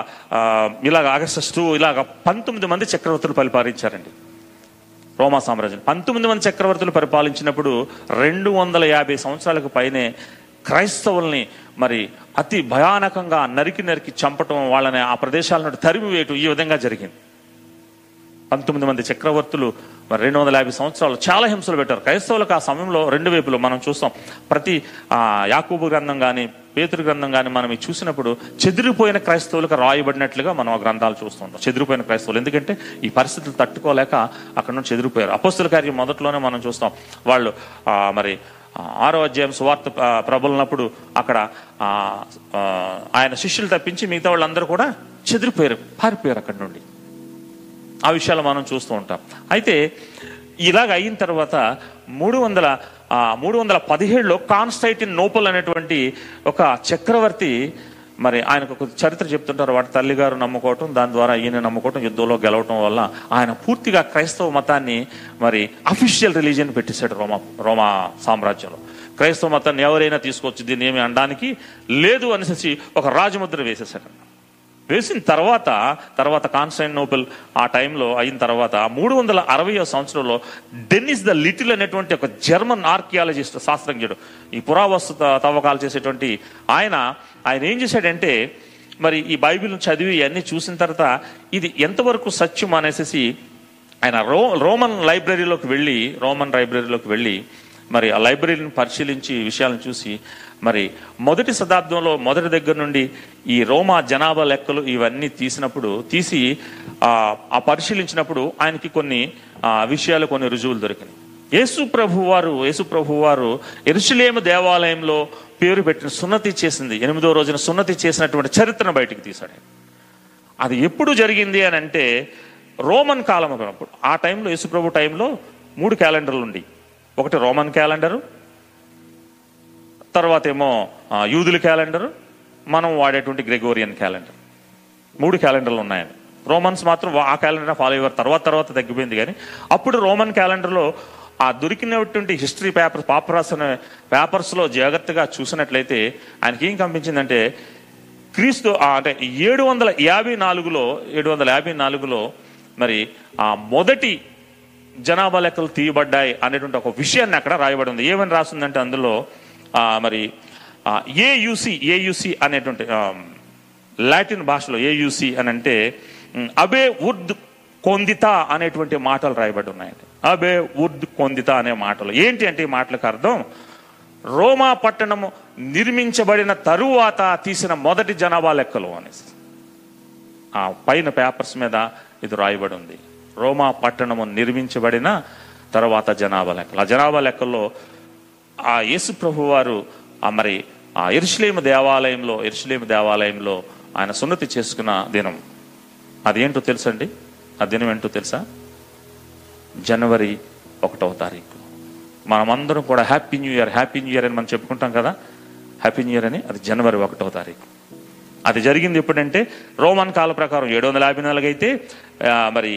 ఇలాగ ఆగస్టస్ ఇలాగ 19 మంది చక్రవర్తులు పరిపాలించారండి రోమా సామ్రాజ్యం. 19 మంది చక్రవర్తులు పరిపాలించినప్పుడు 250 సంవత్సరాలకు పైనే క్రైస్తవుల్ని మరి అతి భయానకంగా నరికి చంపటం, వాళ్ళని ఆ ప్రదేశాల నుండి తరిమివేయటం ఈ విధంగా జరిగింది. 19 మంది చక్రవర్తులు మరి 250 సంవత్సరాలు చాలా హింసలు పెట్టారు క్రైస్తవులకు. ఆ సమయంలో రెండు వైపులు మనం చూస్తాం, ప్రతి యాకూబు గ్రంథం కానీ పేతురు గ్రంథం కానీ మనం చూసినప్పుడు చెదిరిపోయిన క్రైస్తవులకు రాయబడినట్లుగా మనం ఆ గ్రంథాలు చూస్తుంటాం. చెదిరిపోయిన క్రైస్తవులు ఎందుకంటే ఈ పరిస్థితులు తట్టుకోలేక అక్కడ నుంచి చెదిరిపోయారు. అపోస్తుల కార్యం మొదట్లోనే మనం చూస్తాం, వాళ్ళు మరి 6వ అధ్యాయం సువార్త ప్రబలినప్పుడు అక్కడ ఆయన శిష్యులు తప్పించి మిగతా వాళ్ళందరూ కూడా చెదిరిపోయారు, పారిపోయారు అక్కడి నుండి. ఆ విషయాలు మనం చూస్తూ ఉంటాం. అయితే ఇలాగ అయిన తర్వాత 317లో కాన్స్టైటిన్ నోపల్ అనేటువంటి ఒక చక్రవర్తి, మరి ఆయనకు ఒక చరిత్ర చెప్తుంటారు, వాటి తల్లిగారు నమ్ముకోవటం దాని ద్వారా ఈయన నమ్ముకోవటం యుద్ధంలో గెలవటం వల్ల ఆయన పూర్తిగా క్రైస్తవ మతాన్ని మరి అఫీషియల్ రిలీజియన్ పెట్టేశాడు రోమా సామ్రాజ్యంలో. క్రైస్తవ మతాన్ని ఎవరైనా తీసుకొచ్చి దీన్ని ఏమి అనడానికి లేదు అనేసి ఒక రాజముద్ర వేసేశాడు. వేసిన తర్వాత కాన్స్టాంటినోపుల్ ఆ టైంలో అయిన తర్వాత 360వ సంవత్సరంలో డెన్నిస్ ద లిటిల్ అనేటువంటి ఒక జర్మన్ ఆర్కియాలజిస్ట్, శాస్త్రజ్ఞుడు, ఈ పురావస్తు తవ్వకాలు చేసేటువంటి ఆయన ఏం చేశాడంటే, మరి ఈ బైబిల్ను చదివి అన్నీ చూసిన తర్వాత ఇది ఎంతవరకు సత్యం అనేసి ఆయన రోమన్ లైబ్రరీలోకి వెళ్ళి మరి ఆ లైబ్రరీని పరిశీలించి విషయాలను చూసి, మరి మొదటి శతాబ్దంలో మొదటి దగ్గర నుండి ఈ రోమా జనాభా లెక్కలు ఇవన్నీ తీసి ఆ పరిశీలించినప్పుడు ఆయనకి కొన్ని విషయాలు, కొన్ని రుజువులు దొరికినాయి. యేసు ప్రభువారు యెరూషలేము దేవాలయంలో పేరు పెట్టిన సున్నతి చేసింది, 8వ రోజున సున్నతి చేసినటువంటి చరిత్రను బయటికి తీశాడు. అది ఎప్పుడు జరిగింది అని అంటే రోమన్ కాలం అప్పుడు. ఆ టైంలో యేసు ప్రభు టైంలో 3 క్యాలెండర్లు ఉండి, ఒకటి రోమన్ క్యాలెండరు, తర్వాత ఏమో యూదుల క్యాలెండరు, మనం వాడేటువంటి గ్రెగోరియన్ క్యాలెండర్. 3 క్యాలెండర్లు ఉన్నాయని. రోమన్స్ మాత్రం ఆ క్యాలెండర్ ఫాలో అయ్యారు, తర్వాత తగ్గిపోయింది. కానీ అప్పుడు రోమన్ క్యాలెండర్లో ఆ దొరికినటువంటి హిస్టరీ పేపర్స్లో జాగ్రత్తగా చూసినట్లయితే ఆయనకి ఏం కనిపించిందంటే, క్రీస్తు అంటే 754లో మరి ఆ మొదటి జనాభా లెక్కలు తీయబడ్డాయి అనేటువంటి ఒక విషయాన్ని అక్కడ రాయబడి ఉంది. ఏమని రాసిందంటే అందులో మరి ఏయుసి అనేటువంటి లాటిన్ భాషలో ఏయుసి అని అంటే అబే ఉర్ద్ కొందిత అనేటువంటి మాటలు రాయబడి ఉన్నాయండి. అబే ఉర్ద్ కొందిత అనే మాటలు ఏంటి అంటే, ఈ మాటలకు అర్థం రోమా పట్టణము నిర్మించబడిన తరువాత తీసిన మొదటి జనాభా లెక్కలు అనేసి ఆ పైన పేపర్స్ మీద ఇది రాయబడి ఉంది. రోమా పట్టణము నిర్మించబడిన తర్వాత జనాభా లెక్కలు. ఆ జనాభా లెక్కల్లో ఆ యేసు ప్రభు వారు మరి ఆ యెరూషలేము దేవాలయంలో ఆయన సున్నతి చేసుకున్న దినం అదేంటో తెలుసండి? ఆ దినం ఏంటో తెలుసా? జనవరి 1వ తారీఖు. మనమందరం కూడా happy new year happy new year అని మనం చెప్పుకుంటాం కదా, హ్యాపీ న్యూ ఇయర్ అని. అది జనవరి 1వ తారీఖు అది జరిగింది. ఎప్పుడంటే రోమన్ కాలం ప్రకారం 754 అయితే, మరి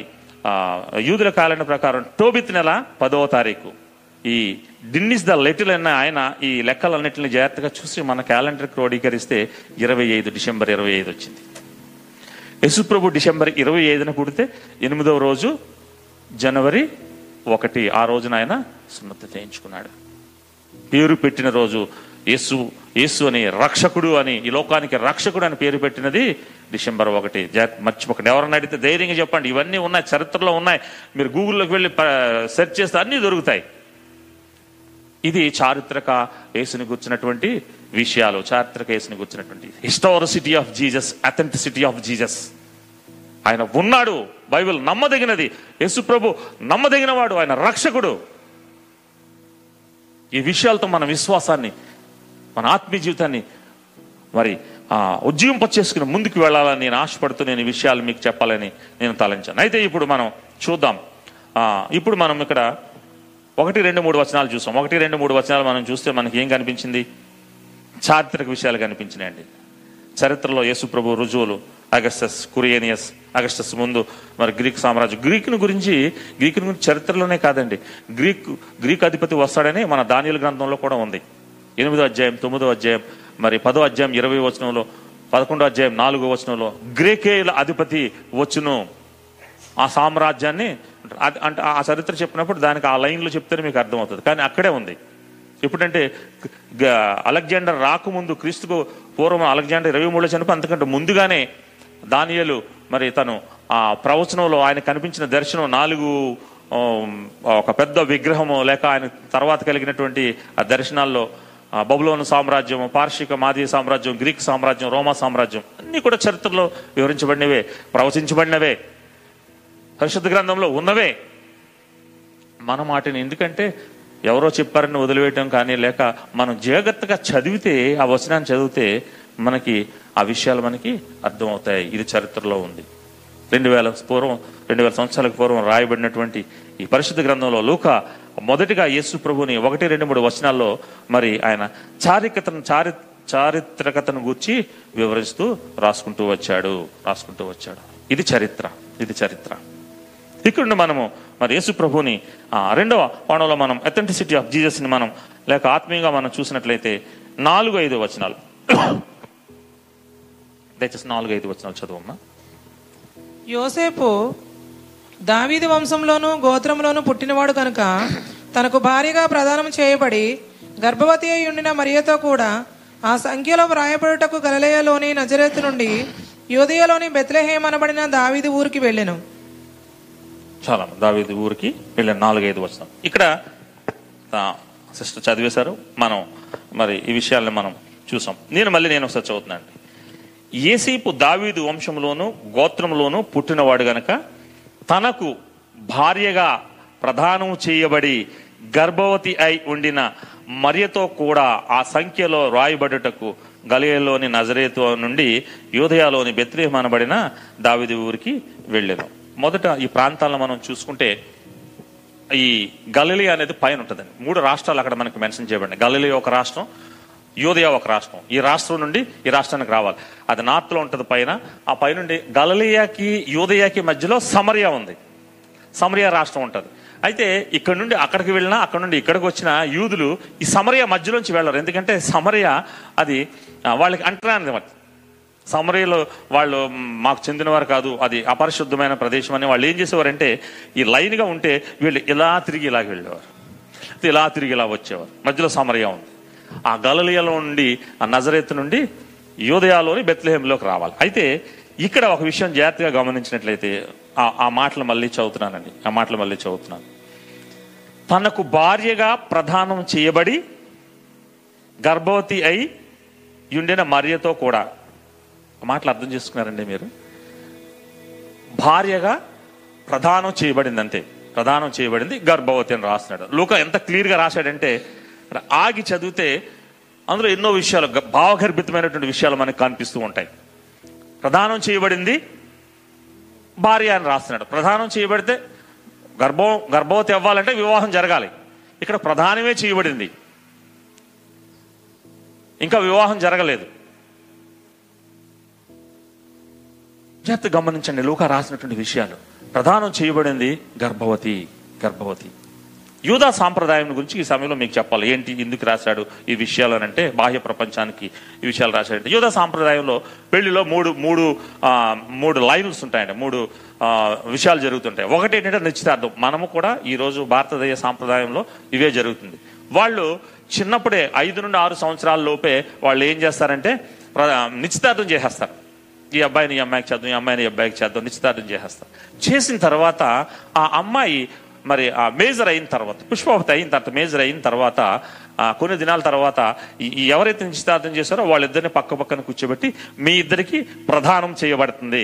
యూదుల కాలం ప్రకారం టోబిత్ నెల 10వ తారీఖు. ఈ డిన్నిస్ ద లిటిల్ అన్న ఆయన ఈ లెక్కలన్నింటినీ జాగ్రత్తగా చూసి మన క్యాలెండర్ క్రోడీకరిస్తే 25 డిసెంబర్ 25 వచ్చింది. యేసుప్రభు డిసెంబర్ 25న పుడితే 8వ రోజు జనవరి 1 ఆ రోజున ఆయన సున్నతి చేయించుకున్నాడు. పేరు పెట్టిన రోజు యేసు అని, రక్షకుడు అని, ఈ లోకానికి రక్షకుడు అని పేరు పెట్టినది డిసెంబర్ 1. మర్చిపోకండి. ఎవరన్నా అడిగితే ధైర్యంగా చెప్పండి, ఇవన్నీ ఉన్నాయి, చరిత్రలో ఉన్నాయి. మీరు గూగుల్లోకి వెళ్ళి సెర్చ్ చేస్తే అన్నీ దొరుకుతాయి. ఇది చారిత్రక యేసుని గుర్చినటువంటి విషయాలు, చారిత్రక యేసుని గుర్చినటువంటి historicity of Jesus, authenticity of Jesus. ఆయన ఉన్నాడు, బైబిల్ నమ్మదగినది, యేసుప్రభు నమ్మదగినవాడు, ఆయన రక్షకుడు. ఈ విషయాలతో మన విశ్వాసాన్ని, మన ఆత్మీయ జీవితాన్ని మరి ఉజ్జీవింప చేసుకుని ముందుకు వెళ్ళాలని నేను ఆశపడుతూ నేను ఈ విషయాలు మీకు చెప్పాలని నేను తలంచాను. అయితే ఇప్పుడు మనం చూద్దాం. ఇప్పుడు మనం ఇక్కడ 1, 2, 3 వచనాలు చూసాం. 1, 2, 3 వచనాలు మనం చూస్తే మనకి ఏం కనిపించింది? చారిత్రక విషయాలు కనిపించినాయండి. చరిత్రలో యేసుప్రభు రుజువులు, అగస్టస్, కురియనియస్, అగస్టస్ ముందు మరి గ్రీక్ సామ్రాజ్యం, గ్రీకుని గురించి చరిత్రలోనే కాదండి, గ్రీక్ అధిపతి వస్తాడని మన దానియేలు గ్రంథంలో కూడా ఉంది. 8వ అధ్యాయం, 9వ అధ్యాయం, మరి 10వ అధ్యాయం 20వ వచనంలో, 11వ అధ్యాయం 4వ వచనంలో గ్రీకేయుల అధిపతి వచ్చును ఆ సామ్రాజ్యాన్ని అంటే ఆ చరిత్ర చెప్పినప్పుడు దానికి ఆ లైన్లో చెప్తేనే మీకు అర్థమవుతుంది. కానీ అక్కడే ఉంది. ఎప్పుడంటే అలెగ్జాండర్ రాకముందు, క్రీస్తుకు పూర్వం అలెగ్జాండర్ 23 చనిపో, అంతకంటే ముందుగానే దానియేలు మరి తను ఆ ప్రవచనంలో ఆయన కనిపించిన దర్శనం, 4 పెద్ద విగ్రహము లేక ఆయన తర్వాత కలిగినటువంటి ఆ దర్శనాల్లో బబులోను సామ్రాజ్యం, పార్షిక మాదీయ సామ్రాజ్యం, గ్రీక్ సామ్రాజ్యం, రోమా సామ్రాజ్యం అన్నీ కూడా చరిత్రలో వివరించబడినవే, ప్రవచించబడినవే, పరిశుద్ధ గ్రంథంలో ఉన్నవే. మనం వాటిని ఎందుకంటే ఎవరో చెప్పారని వదిలివేయటం కానీ, లేక మనం జాగ్రత్తగా చదివితే, ఆ వచనాన్ని చదివితే మనకి ఆ విషయాలు మనకి అర్థమవుతాయి. ఇది చరిత్రలో ఉంది. 2000 సంవత్సరాలకు పూర్వం రాయబడినటువంటి ఈ పరిశుద్ధ గ్రంథంలో లూకా మొదటిగా యేసు ప్రభుని 1, 2, 3 వచనాల్లో మరి ఆయన చారిత్రకతను గూర్చి వివరిస్తూ రాసుకుంటూ వచ్చాడు. ఇది చరిత్ర. ఇక్కడ మనము మరి యేసు ప్రభుని 2వ కోణంలో మనం అథెంటిసిటీ ఆఫ్ జీసస్ని మనం లేక ఆత్మీయంగా మనం చూసినట్లయితే 4, 5 వచనాలు, దయచేసి 4, 5 వచనాలు చదువమ్మా. యోసేపు దావీదు వంశంలోను గోత్రంలోను పుట్టినవాడు కనుక తనకు భార్యగా ప్రదానం చేయబడి గర్భవతి అయి ఉండిన మరియతో కూడా ఆ సంఖ్యలో వ్రాయబడుటకు గలిలయలోని నజరేతు నుండి యూదయలోని బెత్లెహేం అనబడిన దావీదు ఊరికి వెళ్ళాను. చాలా దావీదు ఊరికి వెళ్ళాను. 4, 5 వచనం ఇక్కడ సిస్టర్ చదివేశారు. మనం మరి ఈ విషయాలను మనం చూసాం. నేను ఒకసారి చదువుతున్నాను. యోసేపు దావీదు వంశంలోను గోత్రంలోను పుట్టినవాడు గనక తనకు భార్యగా ప్రదానం చేయబడి గర్భవతి అయి ఉండిన మరియతో కూడా ఆ సంఖ్యలో రాయబడుటకు గలిలయలోని నజరేతు నుండి యూదయలోని బెత్లెహేం అనబడిన దావీదు ఊరికి వెళ్ళాను. మొదట ఈ ప్రాంతాలను మనం చూసుకుంటే, ఈ గలిలయ అనేది పైన ఉంటుందండి. 3 రాష్ట్రాలు అక్కడ మనకు మెన్షన్ చేయబడినాయి. గలిలయ ఒక రాష్ట్రం, యూదయ ఒక రాష్ట్రం. ఈ రాష్ట్రం నుండి ఈ రాష్ట్రానికి రావాలి. అది నార్త్లో ఉంటుంది పైన. ఆ పైనుండి గలిలయకి యూదయకి మధ్యలో సమరియా ఉంది, సమరియా రాష్ట్రం ఉంటుంది. అయితే ఇక్కడ నుండి అక్కడికి వెళ్ళినా, అక్కడ నుండి ఇక్కడికి వచ్చిన యూదులు ఈ సమరియా మధ్యలోంచి వెళ్ళరు. ఎందుకంటే సమరియా అది వాళ్ళకి అంటరానిది. మరి సమరియలో వాళ్ళు మాకు చెందినవారు కాదు, అది అపరిశుద్ధమైన ప్రదేశం అని వాళ్ళు ఏం చేసేవారంటే, ఈ లైన్గా ఉంటే వీళ్ళు ఇలా తిరిగి ఇలాగ వెళ్ళేవారు, ఇలా తిరిగి ఇలా వచ్చేవారు. మధ్యలో సమరియా ఉంది. ఆ గలిలయలో నుండి, ఆ నజరేతు నుండి యూదయలోని బెత్లెహేంలోకి రావాలి. అయితే ఇక్కడ ఒక విషయం జాగ్రత్తగా గమనించినట్లయితే, ఆ మాటలు మళ్ళీ చదువుతున్నాను. తనకు భార్యగా ప్రదానం చేయబడి గర్భవతి అయి ఉండిన మరియతో కూడా, మాటలు అర్థం చేసుకున్నారండి మీరు? భార్యగా ప్రదానం చేయబడింది, అంతే. ప్రదానం చేయబడింది, గర్భవతి అని రాస్తున్నాడు. లూకా ఎంత క్లియర్గా రాశాడంటే, ఆగి చదివితే అందులో ఎన్నో విషయాలు, భావగర్భితమైనటువంటి విషయాలు మనకు కనిపిస్తూ ఉంటాయి. ప్రదానం చేయబడింది భార్య అని రాస్తున్నాడు. ప్రదానం చేయబడితే గర్భవతి అవ్వాలంటే వివాహం జరగాలి. ఇక్కడ ప్రధానమే చేయబడింది. ఇంకా వివాహం జరగలేదు. జాగ్రత్తగా గమనించండి, లూకా రాసినటువంటి విషయాలు. ప్రధానం చేయబడింది గర్భవతి. గర్భవతి యూదా సాంప్రదాయం గురించి ఈ సమయంలో మీకు చెప్పాలి. ఏంటి, ఎందుకు రాశాడు ఈ విషయాలు అని అంటే, బాహ్య ప్రపంచానికి ఈ విషయాలు రాశాడంటే, యూదా సాంప్రదాయంలో పెళ్లిలో మూడు లైన్స్ ఉంటాయండి, మూడు విషయాలు జరుగుతుంటాయి. ఒకటి ఏంటంటే నిశ్చితార్థం. మనము కూడా ఈరోజు భారతదేశ సాంప్రదాయంలో ఇవే జరుగుతుంది. వాళ్ళు చిన్నప్పుడే 5 నుండి 6 సంవత్సరాల లోపే వాళ్ళు ఏం చేస్తారంటే నిశ్చితార్థం చేసేస్తారు. ఈ అబ్బాయిని ఈ అమ్మాయికి చేద్దాం, ఈ అమ్మాయిని ఈ అబ్బాయికి చేద్దాం, నిశ్చితార్థం చేసేస్తారు. చేసిన తర్వాత ఆ అమ్మాయి మరి ఆ మేజర్ అయిన తర్వాత, పుష్పవతి అయిన తర్వాత, మేజర్ అయిన తర్వాత కొన్ని దినాల తర్వాత ఎవరైతే నిశ్చితార్థం చేశారో వాళ్ళిద్దరిని పక్క పక్కన కూర్చోబెట్టి మీ ఇద్దరికి ప్రధానం చేయబడుతుంది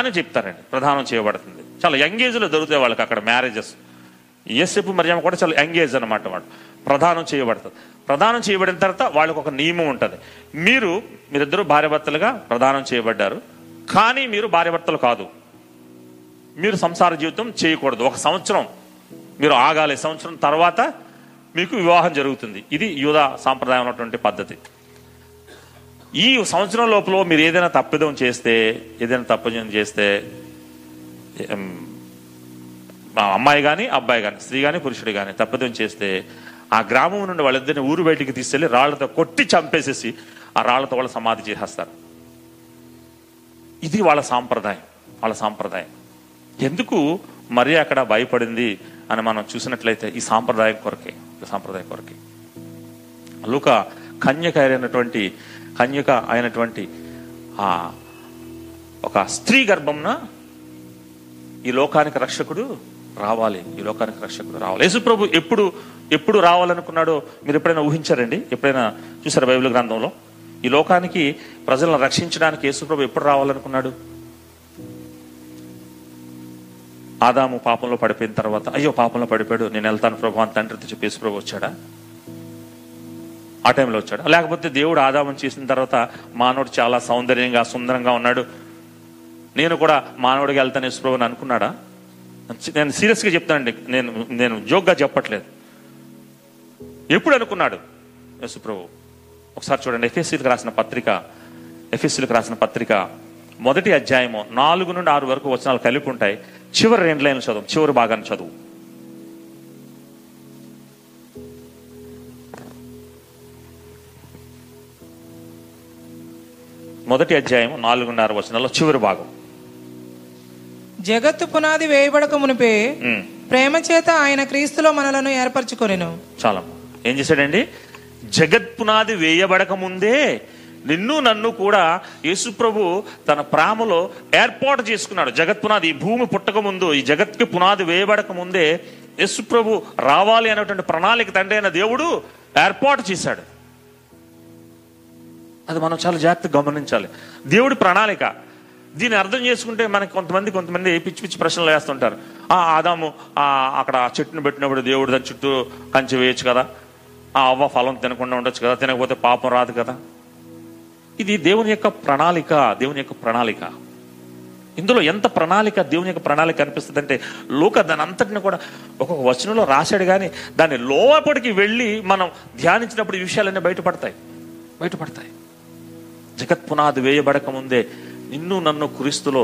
అని చెప్తారండి. ప్రధానం చేయబడుతుంది. చాలా యంగేజ్లో దొరుకుతాయి వాళ్ళకి అక్కడ మ్యారేజెస్. యోసేపు మరియమ్మ కూడా చాలా యంగేజ్ అనమాట. వాళ్ళు ప్రధానం చేయబడుతుంది. ప్రధానం చేయబడిన తర్వాత వాళ్ళకు ఒక నియమం ఉంటుంది. మీరిద్దరూ భార్యభర్తలుగా ప్రధానం చేయబడ్డారు, కానీ మీరు భార్యభర్తలు కాదు. మీరు సంసార జీవితం చేయకూడదు. 1 సంవత్సరం మీరు ఆగాలి. సంవత్సరం తర్వాత మీకు వివాహం జరుగుతుంది. ఇది యూదా సాంప్రదాయం ఉన్నటువంటి పద్ధతి. ఈ 1 సంవత్సరం లోపల మీరు ఏదైనా తప్పిదం చేస్తే అమ్మాయి కానీ అబ్బాయి కానీ, స్త్రీ కానీ పురుషుడు కానీ తప్పిదం చేస్తే ఆ గ్రామం నుండి వాళ్ళిద్దరిని ఊరు బయటికి తీసుకెళ్ళి రాళ్లతో కొట్టి చంపేసేసి ఆ రాళ్లతో వాళ్ళ సమాధి చేసేస్తారు. ఇది వాళ్ళ సాంప్రదాయం. ఎందుకు మరి అక్కడ భయపడింది అని మనం చూసినట్లయితే ఈ సాంప్రదాయం కొరకే. లూకా కన్యక అయినటువంటి ఆ ఒక స్త్రీ గర్భంన ఈ లోకానికి రక్షకుడు రావాలి. యేసుప్రభు ఎప్పుడు రావాలనుకున్నాడో మీరు ఎప్పుడైనా ఊహించారండి? ఎప్పుడైనా చూసారా బైబిల్ గ్రంథంలో? ఈ లోకానికి ప్రజలను రక్షించడానికి యేసుప్రభు ఎప్పుడు రావాలనుకున్నాడు? ఆదాము పాపంలో పడిపోయిన తర్వాత, అయ్యో పాపంలో పడిపోయాడు, నేను వెళ్తాను ప్రభు అని తండ్రితో చెప్పి యేసుప్రభు వచ్చాడా? ఆ టైంలో వచ్చాడా? లేకపోతే దేవుడు ఆదాముని చేసిన తర్వాత మానవుడు చాలా సౌందర్యంగా సుందరంగా ఉన్నాడు, నేను కూడా మానవుడికి వెళ్తాను యేసుప్రభు అని అనుకున్నాడా? నేను సీరియస్గా చెప్తానండి, నేను జోక్గా చెప్పట్లేదు. ఎప్పుడు అనుకున్నాడు యేసుప్రభు? ఒకసారి చూడండి, ఎఫెసీలకు రాసిన పత్రిక 1వ అధ్యాయము 4 నుండి 6 వరకు వచనాలు కలిపి ఉంటాయి. చివరి 2 లైన్లు చదువు, చివరి భాగాన్ని చదువు. మొదటి అధ్యాయం 4:6 వచనాల్లో చివరి భాగం. జగత్తు పునాది వేయబడక మునిపే ప్రేమ చేత ఆయన క్రీస్తులో మనలను ఏర్పరచుకొనెను. చాలా ఏం చేశాడండి? జగత్ పునాది వేయబడక ముందే నిన్ను నన్ను కూడా యేసుప్రభు తన ప్రేమలో ఏర్పాటు చేసుకున్నాడు. జగత్ పునాది, ఈ భూమి పుట్టక ముందు, ఈ జగత్కి పునాది వేయబడక ముందే యేసుప్రభు రావాలి అనేటువంటి ప్రణాళిక తండ్రి అయిన దేవుడు ఏర్పాటు చేశాడు. అది మనం చాలా జాగ్రత్తగా గమనించాలి. దేవుడి ప్రణాళిక. దీన్ని అర్థం చేసుకుంటే మనకి కొంతమంది పిచ్చి ప్రశ్నలు వేస్తుంటారు. ఆదాము అక్కడ చెట్టును పెట్టినప్పుడు దేవుడు దాని చుట్టూ కంచె వేయచ్చు కదా, అవ్వ ఫలం తినకుండా ఉండొచ్చు కదా, తినకపోతే పాపం రాదు కదా. ఇది దేవుని యొక్క ప్రణాళిక. ఇందులో ఎంత ప్రణాళిక, దేవుని యొక్క ప్రణాళిక అనిపిస్తుంది అంటే, లోక దాని అంతటిని కూడా ఒక్కొక్క వచనంలో రాశాడు. కానీ దాన్ని లోపలికి వెళ్ళి మనం ధ్యానించినప్పుడు ఈ విషయాలన్నీ బయటపడతాయి. జగత్ పునాది వేయబడక ముందే నిన్ను నన్ను క్రీస్తులో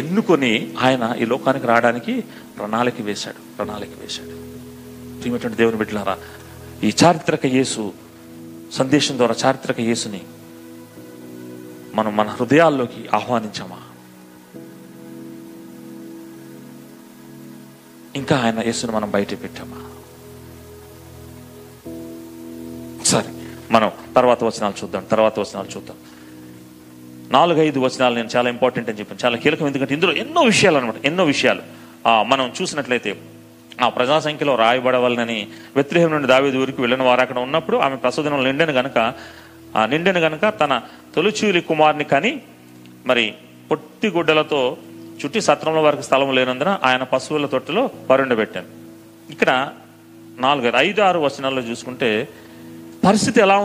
ఎన్నుకొని ఆయన ఈ లోకానికి రావడానికి ప్రణాళిక వేశాడు. ప్రియమైనటువంటి దేవుని బిడ్డలారా, ఈ చారిత్రక యేసు సందేశం ద్వారా చారిత్రక యేసుని మనం మన హృదయాల్లోకి ఆహ్వానించామా? ఇంకా ఆయన యేసుని మనం బయట పెట్టామా? సరే, మనం తర్వాత వచనాలు చూద్దాం. 4-5 వచనాలు నేను చాలా ఇంపార్టెంట్ అని చెప్పాను, చాలా కీలకం. ఎందుకంటే ఇందులో ఎన్నో విషయాలు మనం చూసినట్లయితే, ఆ ప్రజా సంఖ్యలో రాయబడవాలని బెత్లెహేము నుండి దావీదు ఊరికి వెళ్ళిన వారు అక్కడ ఉన్నప్పుడు ఆమె ప్రసవదినం నిండెను గనక తన తొలిచూలి కుమారుని కని మరి పొట్టి గుడ్డలతో చుట్టి సత్రంలో వారికి స్థలం లేనందున ఆయన పశువుల తొట్టిలో పరుండబెట్టాను. ఇక్కడ 4-5-6 వచనాల్లో చూసుకుంటే పరిస్థితి ఎలా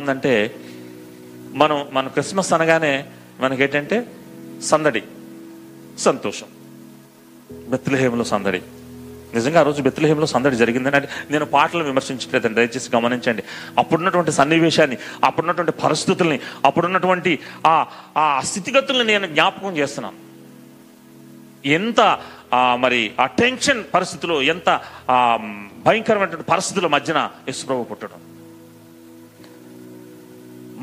ఉందంటే మనం క్రిస్మస్ అనగానే మనకేంటంటే సందడి, సంతోషం, బెత్లెహేములో సందడి. నిజంగా ఆ రోజు బెత్లెహేంలో సందడి జరిగిందని అంటే నేను పాటలు విమర్శించలేదండి, దయచేసి గమనించండి. అప్పుడున్నటువంటి సన్నివేశాన్ని, అప్పుడున్నటువంటి పరిస్థితుల్ని, అప్పుడున్నటువంటి ఆ ఆ స్థితిగతుల్ని నేను జ్ఞాపకం చేస్తున్నాను. ఎంత మరి ఆ టెన్షన్ పరిస్థితులు, ఎంత భయంకరమైనటువంటి పరిస్థితుల మధ్యన యేసుప్రభువు పుట్టడం.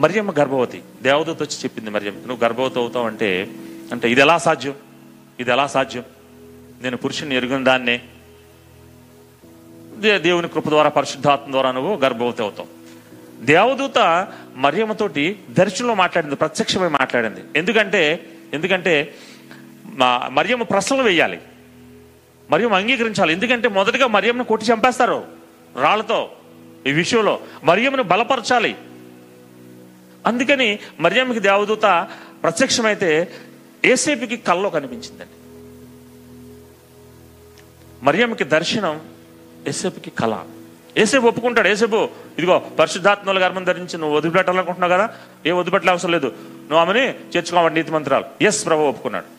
మరియమ్మ గర్భవతి, దేవదూత వచ్చి చెప్పింది మరియమ్మ, నువ్వు గర్భవతి అవుతావు అంటే, అంటే ఇది ఎలా సాధ్యం, ఇది ఎలా సాధ్యం, నేను పురుషుని ఎరుగిన దాన్నే, దేవుని కృప ద్వారా పరిశుద్ధాత్మ ద్వారా నువ్వు గర్భవతి అవుతావు. దేవదూత మరియమ్మతోటి దర్శనంలో మాట్లాడింది, ప్రత్యక్షమై మాట్లాడింది. ఎందుకంటే మరియమ్మ ప్రశ్నలు వేయాలి, మరియమ్మ అంగీకరించాలి. ఎందుకంటే మొదటగా మరియమ్మను కొట్టి చంపేస్తారు రాళ్లతో, ఈ విషయంలో మరియమ్మను బలపరచాలి. అందుకని మరియమ్మకి దేవదూత ప్రత్యక్షమైతే ఏసేపుకి కల్లో కనిపించిందండి. మరియమ్మకి దర్శనం, ఏసేపుకి కళ. ఏసేపు ఒప్పుకుంటాడు, ఏసేపు ఇదిగో పరిశుద్ధాత్మల గర్భం ధరించి నువ్వు వదిలిపెట్టాలనుకుంటున్నావు కదా, ఏ వదిలిపెట్టాల అవసరం లేదు, నువ్వు ఆమెని చేర్చుకోవాలి నీతి మంత్రాలు. ఎస్ ప్రభు ఒప్పుకున్నాడు.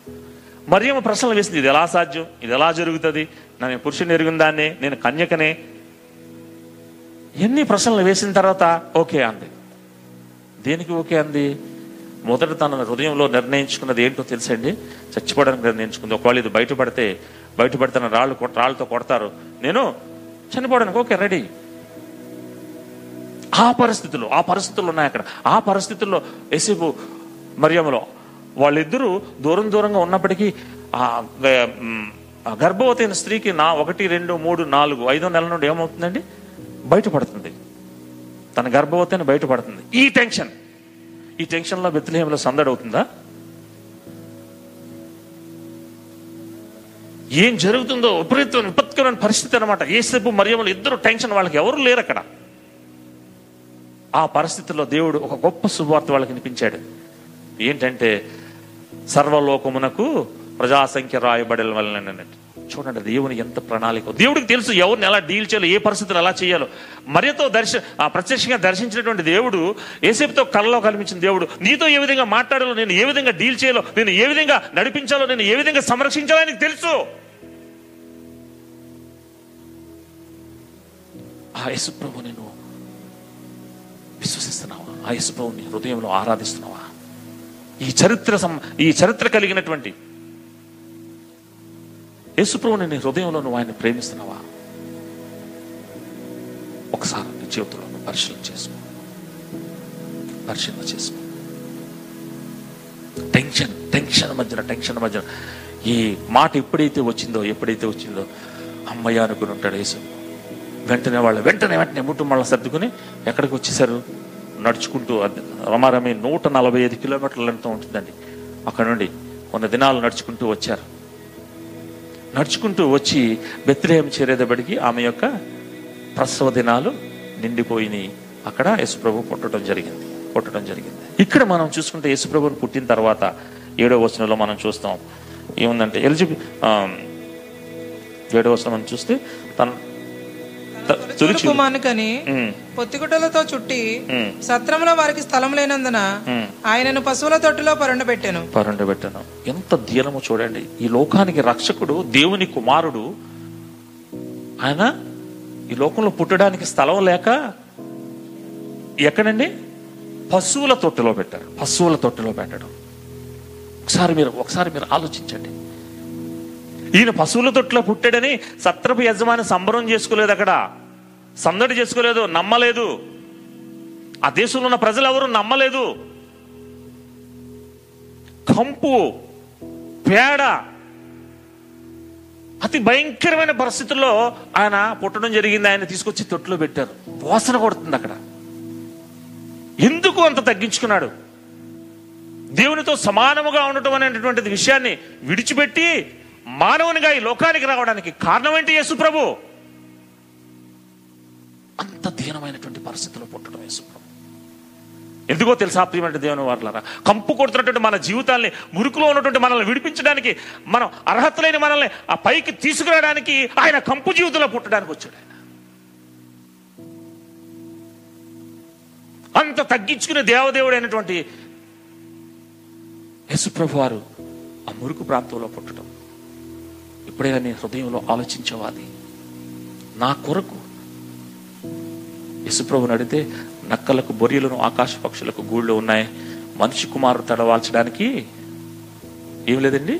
మరియమ్మ ప్రశ్నలు వేసింది, ఇది ఎలా సాధ్యం, ఇది ఎలా జరుగుతుంది, నేను పురుషుని ఎరిగిన దాన్నే, నేను కన్యకనే. ఎన్ని ప్రశ్నలు వేసిన తర్వాత ఓకే అంది. దేనికి ఓకే అంది? మొదట తన హృదయంలో నిర్ణయించుకున్నది ఏంటో తెలుసండి, చచ్చిపోవడానికి నిర్ణయించుకుంది. ఒకవేళ ఇది బయటపడితే రాళ్ళతో కొడతారు, నేను చనిపోవడానికి ఓకే రెడీ. ఆ పరిస్థితులు ఉన్నాయి అక్కడ. ఆ పరిస్థితుల్లో యేసేపు మరియమ్మలో వాళ్ళిద్దరూ దూరంగా ఉన్నప్పటికీ గర్భవతి అయిన స్త్రీకి 1, 2, 3, 4, 5వ నెల నుండి ఏమవుతుందండి, బయటపడుతుంది, తన గర్భవతి అని బయటపడుతుంది. ఈ టెన్షన్లో బెత్లెహేంలో సందడి అవుతుందా? ఏం జరుగుతుందో విపత్కరమైన పరిస్థితి అనమాట. ఏసేపు మరియమ్మలు ఇద్దరు టెన్షన్, వాళ్ళకి ఎవరు లేరు అక్కడ. ఆ పరిస్థితుల్లో దేవుడు ఒక గొప్ప శుభవార్త వాళ్ళకి వినిపించాడు. ఏంటంటే సర్వలోకమునకు ప్రజాసంఖ్య రాయబడల వలన. చూడండి దేవుని ఎంత ప్రణాళిక. దేవుడికి తెలుసు ఎవరిని ఎలా డీల్ చేయాలో, ఏ పరిస్థితులు ఎలా చేయాలో. మరియతో ప్రత్యక్షంగా దర్శించినటువంటి దేవుడు, ఏసేపుతో కలలో కనిపించిన దేవుడు, నీతో ఏ విధంగా మాట్లాడాలో, నేను ఏ విధంగా డీల్ చేయాలో, నేను ఏ విధంగా నడిపించాలో, నేను ఏ విధంగా సంరక్షించాలో ఆయనకు తెలుసు. ఆ యేసుప్రభు నేను విశ్వసిస్తున్నావా? ఆ యేసుప్రభుని హృదయంలో ఆరాధిస్తున్నావా? ఈ చరిత్ర కలిగినటువంటి యేసుప్రభుని నీ హృదయంలో నువ్వు ఆయన్ని ప్రేమిస్తున్నావా? ఒకసారి నీ జీవితంలో నువ్వు పరిశీలన చేసుకో. టెన్షన్ మధ్యన ఈ మాట ఎప్పుడైతే వచ్చిందో అమ్మయ్య అనుకుని ఉంటాడు యేసు. వెంటనే ముట్టుమళ్ళ సర్దుకుని ఎక్కడికి వచ్చేసారు? నడుచుకుంటూ రమారమి 145 కిలోమీటర్లు ఎంతో ఉంటుందండి. అక్కడ నుండి కొన్ని దినాలు నడుచుకుంటూ వచ్చి బెత్లెహేం చేరేదప్పటికి ఆమె యొక్క ప్రసవ దినాలు నిండిపోయి అక్కడ యేసుప్రభు పుట్టడం జరిగింది. ఇక్కడ మనం చూసుకుంటే యేసుప్రభుని పుట్టిన తర్వాత 7వ వచనంలో మనం చూస్తాం ఏముందంటే, 7వ వచనం మనం చూస్తే, తన కుమారునికని పొత్తిగుడ్డలతో చుట్టి సత్రములో వారికి స్థలం లేనందున ఆయనను పశువుల తొట్టులో పరుండబెట్టాను. ఎంత ధీరమో చూడండి. ఈ లోకానికి రక్షకుడు, దేవుని కుమారుడు, ఆయన ఈ లోకంలో పుట్టడానికి స్థలం లేక ఎక్కడండి, పశువుల తొట్టులో పెట్టాడు. ఒకసారి మీరు ఆలోచించండి. ఈయన పశువుల తొట్లో పుట్టాడని సత్రపు యజమాని సంబరం చేసుకోలేదు, అక్కడ సందడి చేసుకోలేదు, నమ్మలేదు. ఆ దేశంలో ఉన్న ప్రజలు ఎవరు నమ్మలేదు. కంపు, పేడ, అతి భయంకరమైన పరిస్థితుల్లో ఆయన పుట్టడం జరిగింది. ఆయన తీసుకొచ్చి తొట్లో పెట్టారు. వాసన కొడుతుంది అక్కడ. ఎందుకు అంత తగ్గించుకున్నాడు? దేవునితో సమానముగా ఉండటం అనేటటువంటి విషయాన్ని విడిచిపెట్టి మానవునిగా ఈ లోకానికి రావడానికి కారణం ఏంటి? యేసుప్రభు. అంత దీనమైనటువంటి పరిస్థితుల్లో పుట్టడం యేసుప్రభు. ఎందుకో తెలుసా ప్రియమైన దేవుని వారలారా, కంపు కొడుతున్నటువంటి మన జీవితాల్ని, మురుకులో ఉన్నటువంటి మనల్ని విడిపించడానికి, మనం అర్హత లేని మనల్ని ఆ పైకి తీసుకురావడానికి ఆయన కంపు జీవితంలో పుట్టడానికి వచ్చాడు. ఆయన అంత తగ్గించుకునే దేవదేవుడు అయినటువంటి యేసుప్రభు వారు ఆ మురుకు ప్రాంతంలో పుట్టడం, ఎప్పుడైనా నీ హృదయంలో ఆలోచించేవాది, నా కొరకు యేసుప్రభుని అడిగితే నక్కలకు బొరియలను ఆకాశ పక్షులకు గూళ్ళు ఉన్నాయి, మనిషి కుమారుడు తడవాల్చడానికి ఏం లేదండి,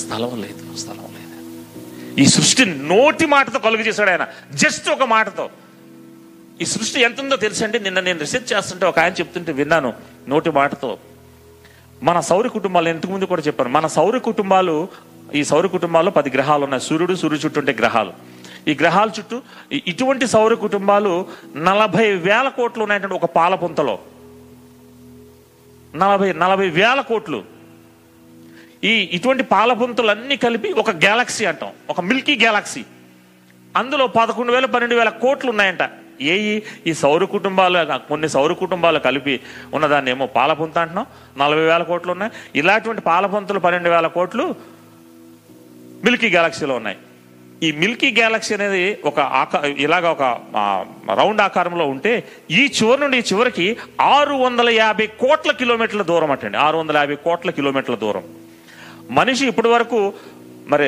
స్థలం లేదు, స్థలం లేదు. ఈ సృష్టి నోటి మాటతో కలుగు చేశాడు ఆయన, జస్ట్ ఒక మాటతో. ఈ సృష్టి ఎంత ఉందో తెలుసండి. నిన్న నేను రీసెర్చ్ చేస్తుంటే ఒక ఆయన చెప్తుంటే విన్నాను, నోటి మాటతో. మన సౌర కుటుంబాలు, ఇంతకు ముందు కూడా చెప్పాను, మన సౌర కుటుంబాలు, ఈ సౌర కుటుంబాల్లో 10 గ్రహాలు ఉన్నాయి. సూర్యుడు చుట్టూ ఉండే గ్రహాలు, ఈ గ్రహాల చుట్టూ ఇటువంటి సౌర కుటుంబాలు 40,000 కోట్లు ఉన్నాయంటే ఒక పాలపుంతలో 40,000 కోట్లు. ఇటువంటి పాలపుంతలన్నీ కలిపి ఒక గ్యాలక్సీ అంటాం, ఒక మిల్కీ గ్యాలక్సీ. అందులో 11,000-12,000 కోట్లు ఉన్నాయంట. ఈ సౌర కుటుంబాలు, కొన్ని సౌర కుటుంబాలు కలిపి ఉన్నదాన్ని ఏమో పాలపుంత అంటున్నాం, 40,000 కోట్లు ఉన్నాయి. ఇలాంటి పాలపుంతలు 12,000 కోట్లు మిల్కీ గ్యాలక్సీలో ఉన్నాయి. ఈ మిల్కీ గ్యాలక్సీ అనేది ఒక ఇలాగ ఒక రౌండ్ ఆకారంలో ఉంటే ఈ చివరి నుండి ఈ చివరికి 650 కోట్ల కిలోమీటర్ల దూరం అంటండి, 650 కోట్ల కిలోమీటర్ల దూరం. మనిషి ఇప్పటి వరకు మరి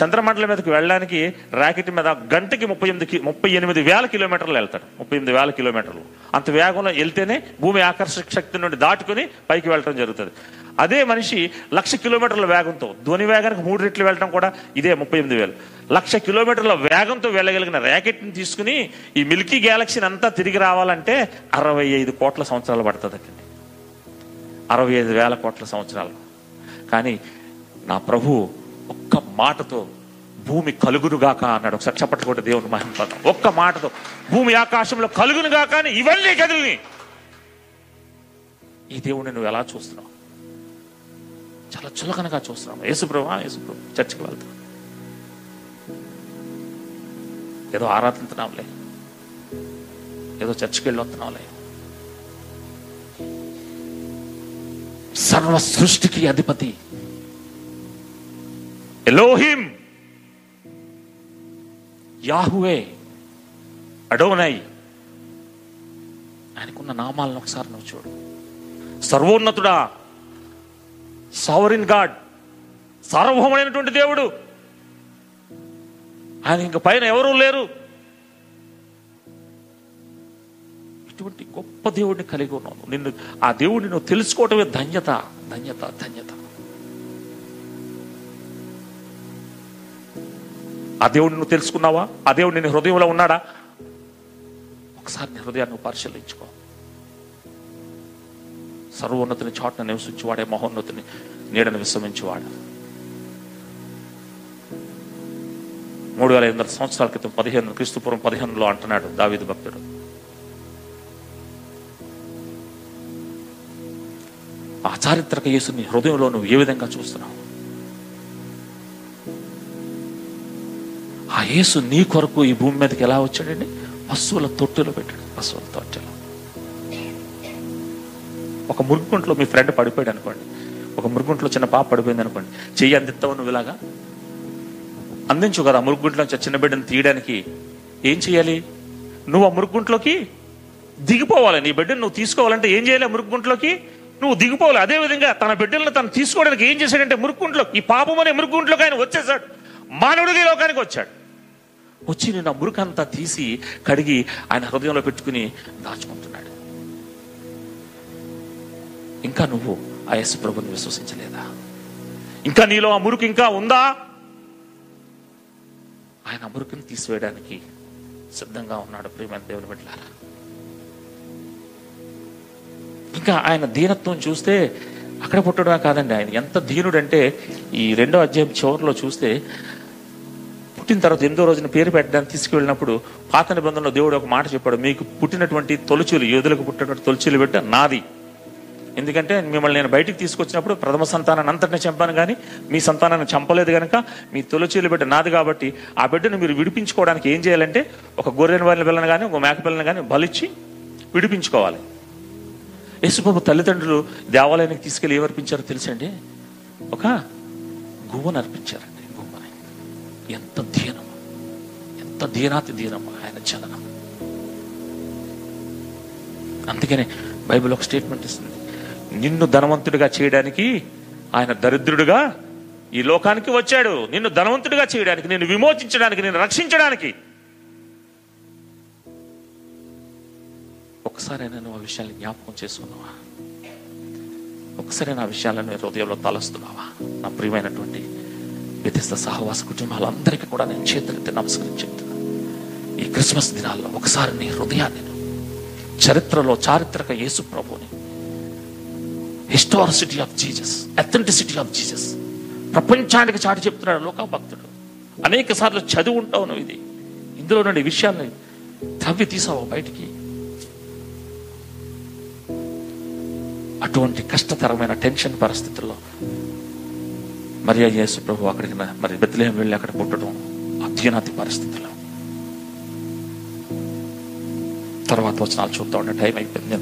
చంద్రమండలం మీదకి వెళ్ళడానికి రాకెట్ మీద గంటకి 38,000 కిలోమీటర్లు వెళ్తాడు, 38,000 కిలోమీటర్లు. అంత వేగంలో వెళ్తేనే భూమి ఆకర్షక శక్తి నుండి దాటుకుని పైకి వెళ్ళటం జరుగుతుంది. అదే మనిషి 1,00,000 కిలోమీటర్ల వేగంతో, ధ్వని వేగానికి 3 రెట్లు వెళ్ళటం కూడా ఇదే 38,000. 1,00,000 కిలోమీటర్ల వేగంతో వెళ్ళగలిగిన ర్యాకెట్ని తీసుకుని ఈ మిల్కీ గ్యాలక్సీని అంతా తిరిగి రావాలంటే 65 కోట్ల సంవత్సరాలు పడుతుందండి, 65,000 కోట్ల సంవత్సరాలు. కానీ నా ప్రభు ఒక్క మాటతో భూమి కలుగునుగాక అన్నాడు. ఒకసారి చప్పట్లు కొట్టి దేవుని మహిమపడతాం. ఒక్క మాటతో భూమి ఆకాశంలో కలుగునుగాక అని ఇవన్నీ కదిలిని. ఈ దేవుడిని నువ్వు ఎలా చూస్తున్నావు? చాలా చులకనగా చూస్తున్నావు. యేసుప్రభు చర్చికి వెళ్తాం, ఏదో ఆరాధించడంలే, ఏదో చర్చికి వెళ్ళొస్తున్నాంలే. సర్వ సృష్టికి అధిపతి ఎలోహిం, యాహువే, అడోనై, ఆయనకున్న నామాలను ఒకసారి నువ్వు చూడు. సర్వోన్నతుడా, సావరిన్ గాడ్, సార్వభౌమైనటువంటి దేవుడు, ఆయన ఇంక పైన ఎవరూ లేరు. ఇటువంటి గొప్ప దేవుడిని కలిగి ఉన్నావు. నిన్ను ఆ దేవుడిని నువ్వు తెలుసుకోవటమే ధన్యత, ధన్యత, ధన్యత. ఆ దేవుడిని నువ్వు తెలుసుకున్నావా? ఆ దేవుడు నేను హృదయంలో ఉన్నాడా? ఒకసారి నీ హృదయాన్ని పరిశీలించుకో. సర్వోన్నతిని చాటున నివసించేవాడే, మహోన్నతిని నీడను విశ్రమించేవాడు. 3,500 సంవత్సరాల క్రితం 15 క్రీస్తుపూర్వం 15లో అంటున్నాడు దావీదు భక్తుడు, ఆ చారిత్రక యేసుని హృదయంలో నువ్వు ఏ విధంగా చూస్తున్నావు? ఆ యేసు నీ కొరకు ఈ భూమి మీదకి ఎలా వచ్చాడండి? పశువుల తొట్టెలో పెట్టాడు, పశువుల తొట్టెలో. ఒక మురుగుంట్లో మీ ఫ్రెండ్ పడిపోయాడు అనుకోండి, ఒక మురుగుంట్లో చిన్న పాప పడిపోయింది అనుకోండి, చెయ్యి అందిస్తావు నువ్వు, ఇలాగా అందించు కదా. మురుగుంట్లోంచి చిన్న బిడ్డను తీయడానికి ఏం చేయాలి? నువ్వు ఆ మురుగుంట్లోకి దిగిపోవాలి. నీ బిడ్డను నువ్వు తీసుకోవాలంటే ఏం చేయాలి? మురుగుంట్లోకి నువ్వు దిగిపోవాలి. అదేవిధంగా తన బిడ్డలను తను తీసుకోవడానికి ఏం చేశాడంటే మురుగుంట్లో, ఈ పాపం అనే మురుగుంట్లోకి ఆయన వచ్చేసాడు, మానవుడిగా లోకానికి వచ్చాడు. వచ్చి నేను ఆ మురుకంతా తీసి కడిగి ఆయన హృదయంలో పెట్టుకుని దాచుకుంటున్నాడు. ఇంకా నువ్వు ఆ యేసు ప్రభుని విశ్వసించలేదా? ఇంకా నీలో ఆ మురుకు ఇంకా ఉందా? ఆయన ఆ మురుకుని తీసివేయడానికి సిద్ధంగా ఉన్నాడు. ప్రియమైన దేవుని బిడ్డలారా, ఇంకా ఆయన దీనత్వం చూస్తే అక్కడ పుట్టడమే కాదండి, ఆయన ఎంత దీనుడంటే ఈ 2వ అధ్యాయం చివరిలో చూస్తే, పుట్టిన తర్వాత 8వ రోజున పేరు పెట్టడానికి తీసుకువెళ్ళినప్పుడు పాత నిబంధనలో దేవుడు ఒక మాట చెప్పాడు, మీకు పుట్టినటువంటి తొలచూలు, యోధులకు పుట్టినటువంటి తొలచూలు బిడ్డ నాది, ఎందుకంటే మిమ్మల్ని నేను బయటికి తీసుకొచ్చినప్పుడు ప్రథమ సంతానాన్ని అంతటినే చంపాను కానీ మీ సంతానాన్ని చంపలేదు కనుక మీ తొలచూలు బిడ్డ నాది, కాబట్టి ఆ బిడ్డను మీరు విడిపించుకోవడానికి ఏం చేయాలంటే ఒక గొర్రెని వారిని పిల్లని కానీ ఒక మేక పిల్లని కానీ బలిచ్చి విడిపించుకోవాలి. యేసుప్రభు తల్లిదండ్రులు దేవాలయానికి తీసుకెళ్ళి ఏమర్పించారో తెలుసండి? ఒక గువ్వను అర్పించారండి, గువ్వని. ఎంత దీనం, ఎంత దీనాతి దీనం ఆయన జననం. అందుకనే బైబిల్ ఒక స్టేట్మెంట్ ఇస్తుంది, నిన్ను ధనవంతుడిగా చేయడానికి ఆయన దరిద్రుడిగా ఈ లోకానికి వచ్చాడు నిన్ను ధనవంతుడిగా చేయడానికి, నిన్ను విమోచించడానికి, నిన్ను రక్షించడానికి. ఒక్కసారైనా నువ్వు ఆ విషయాన్ని జ్ఞాపకం చేసుకున్నావా? ఒక్కసారైనా ఆ విషయాలను హృదయంలో తలస్తున్నావా? నా ప్రియమైనటువంటి బెతిస్తా సహవాస కుటుంబాలందరికీ కూడా నేను చేతులెత్తి నమస్కరించి చెప్తున్నా, ఈ క్రిస్మస్ దినాల్లో ఒకసారి నీ హృదయాన్ని, చరిత్రలో చారిత్రక యేసు ప్రభుని, historicity of Jesus, authenticity of Jesus ప్రపంచానికి చాటి చెప్తున్నాడు లోకభక్తుడు. అనేక సార్లు చదివి ఉంటావు నువ్వు. ఇది ఇందులో నుండి విషయాన్ని తవ్వి తీసావు బయటికి. అటువంటి కష్టతరమైన టెన్షన్ పరిస్థితుల్లో మరి యేసు ప్రభు అక్కడికి మరి బెత్లెహేం వెళ్ళి అక్కడ పుట్టడం అత్యున్నత పరిస్థితుల్లో. తర్వాత వచనాలు చూద్దాం అంటే టైం అయిపోయింది,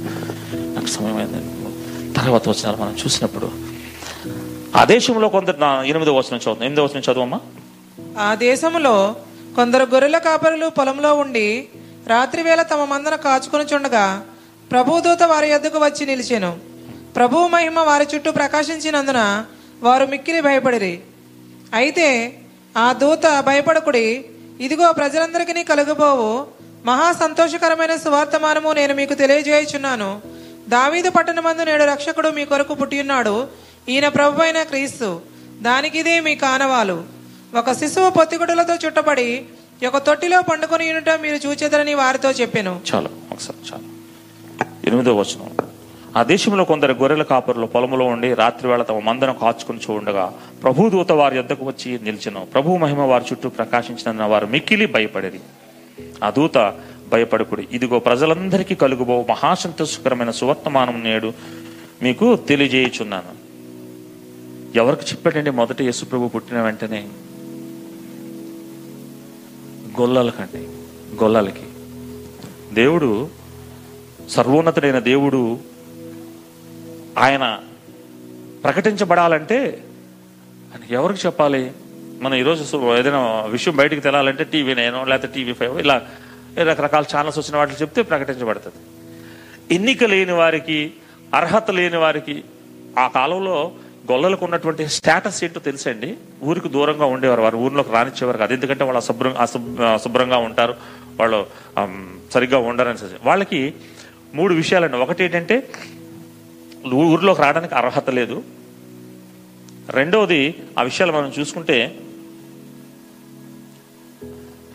నాకు సమయం అయింది. తర్వాత వచనాలు మనం చూసినప్పుడు ఆ దేశంలో కొందరు, 8వ వచనం చదువుతాం. 8వ వచనం చదువమ్మా. ఆ దేశంలో కొందరు గొర్రెల కాపరులు పొలంలో ఉండి రాత్రి వేళ తమ మందన కాచుకొని చుండగా ప్రభుదూత వారి యొద్దకు వచ్చి నిలిచెను. ప్రభువు మహిమ వారి చుట్టూ ప్రకాశించినందున వారు మిక్కిలి భయపడిరి. అయితే ఆ దూత, భయపడకుడి, ఇదిగో ప్రజలందరికీ కలుగుబోవు మహా సంతోషకరమైన సువార్తమానము నేను మీకు తెలియజేయుచున్నాను. దావీదు పట్టణమందు నేడు రక్షకుడు మీ కొరకు పుట్టియున్నాడు, ఈయన ప్రభువైన క్రీస్తు. దానికిదే మీ కానవాలు. ఒక శిశువు పొత్తిగుడులతో చుట్టబడి ఒక తొట్టిలో పండుకొని ఉండట మీరు చూచెదరని వారితో చెప్పెను. చాలు, ఒకసారి చాలు. 8వ వచనం. ఆ దేశంలో కొందరు గొర్రెల కాపరులు పొలంలో ఉండి రాత్రివేళ తమ మందను కాచుకుని చూడగా ప్రభుదూత వారి యొద్దకు వచ్చి నిలిచెను. ప్రభు మహిమ వారి చుట్టూ ప్రకాశించినందున వారు మిక్కిలి భయపడిరి. ఆ దూత, భయపడకుడి, ఇదిగో ప్రజలందరికీ కలుగుబో మహాసంతోషకరమైన సువర్తమానం నేడు మీకు తెలియజేయుచున్నాను. ఎవరికి చెప్పాడండి మొదట యేసు ప్రభు పుట్టిన వెంటనే? గొల్లలకండి, గొల్లలకి. దేవుడు సర్వోన్నతుడైన దేవుడు ఆయన ప్రకటించబడాలంటే ఆయన ఎవరికి చెప్పాలి? మనం ఈరోజు ఏదైనా విషయం బయటికి తెలాలంటే టీవీ నైన్, లేకపోతే TV5, ఇలా రకరకాల ఛానల్స్ వచ్చిన వాటిని చెప్తే ప్రకటించబడుతుంది. ఎన్నిక లేని వారికి, అర్హత లేని వారికి, ఆ కాలంలో గొల్లలకు ఉన్నటువంటి స్టేటస్ ఏంటో తెలుసండి. ఊరికి దూరంగా ఉండేవారు, వారు ఊరిలోకి రానిచ్చేవారు కాదు. ఎందుకంటే వాళ్ళు అశుభ్రంగా ఉంటారు, వాళ్ళు సరిగ్గా ఉండరని. వాళ్ళకి 3 విషయాలండి. ఒకటి ఏంటంటే ఊరిలోకి రావడానికి అర్హత లేదు. రెండవది, ఆ విషయాలు మనం చూసుకుంటే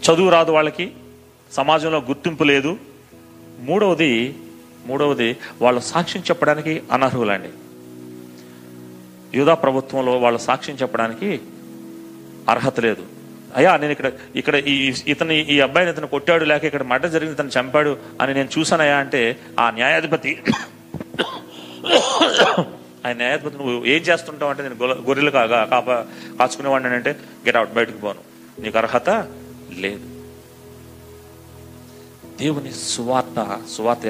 చదువు రాదు వాళ్ళకి, సమాజంలో గుర్తింపు లేదు. మూడవది వాళ్ళు సాక్ష్యం చెప్పడానికి అనర్హులండి. యూదా ప్రభుత్వంలో వాళ్ళు సాక్ష్యం చెప్పడానికి అర్హత లేదు. అయ్యా, నేను ఇక్కడ ఈ అబ్బాయిని ఇతను కొట్టాడు, లేక ఇక్కడ మర్డర్ జరిగింది, ఇతను చంపాడు అని నేను చూసానయ్యా అంటే, ఆ న్యాయాధిపతి నువ్వు ఏం చేస్తుంటావు అంటే, నేను గొర్రెలు కాచుకునేవాడిని అంటే, గెట్ అవుట్, బయటకు పోను, నీకు అర్హత లేదు. దేవుని సువార్త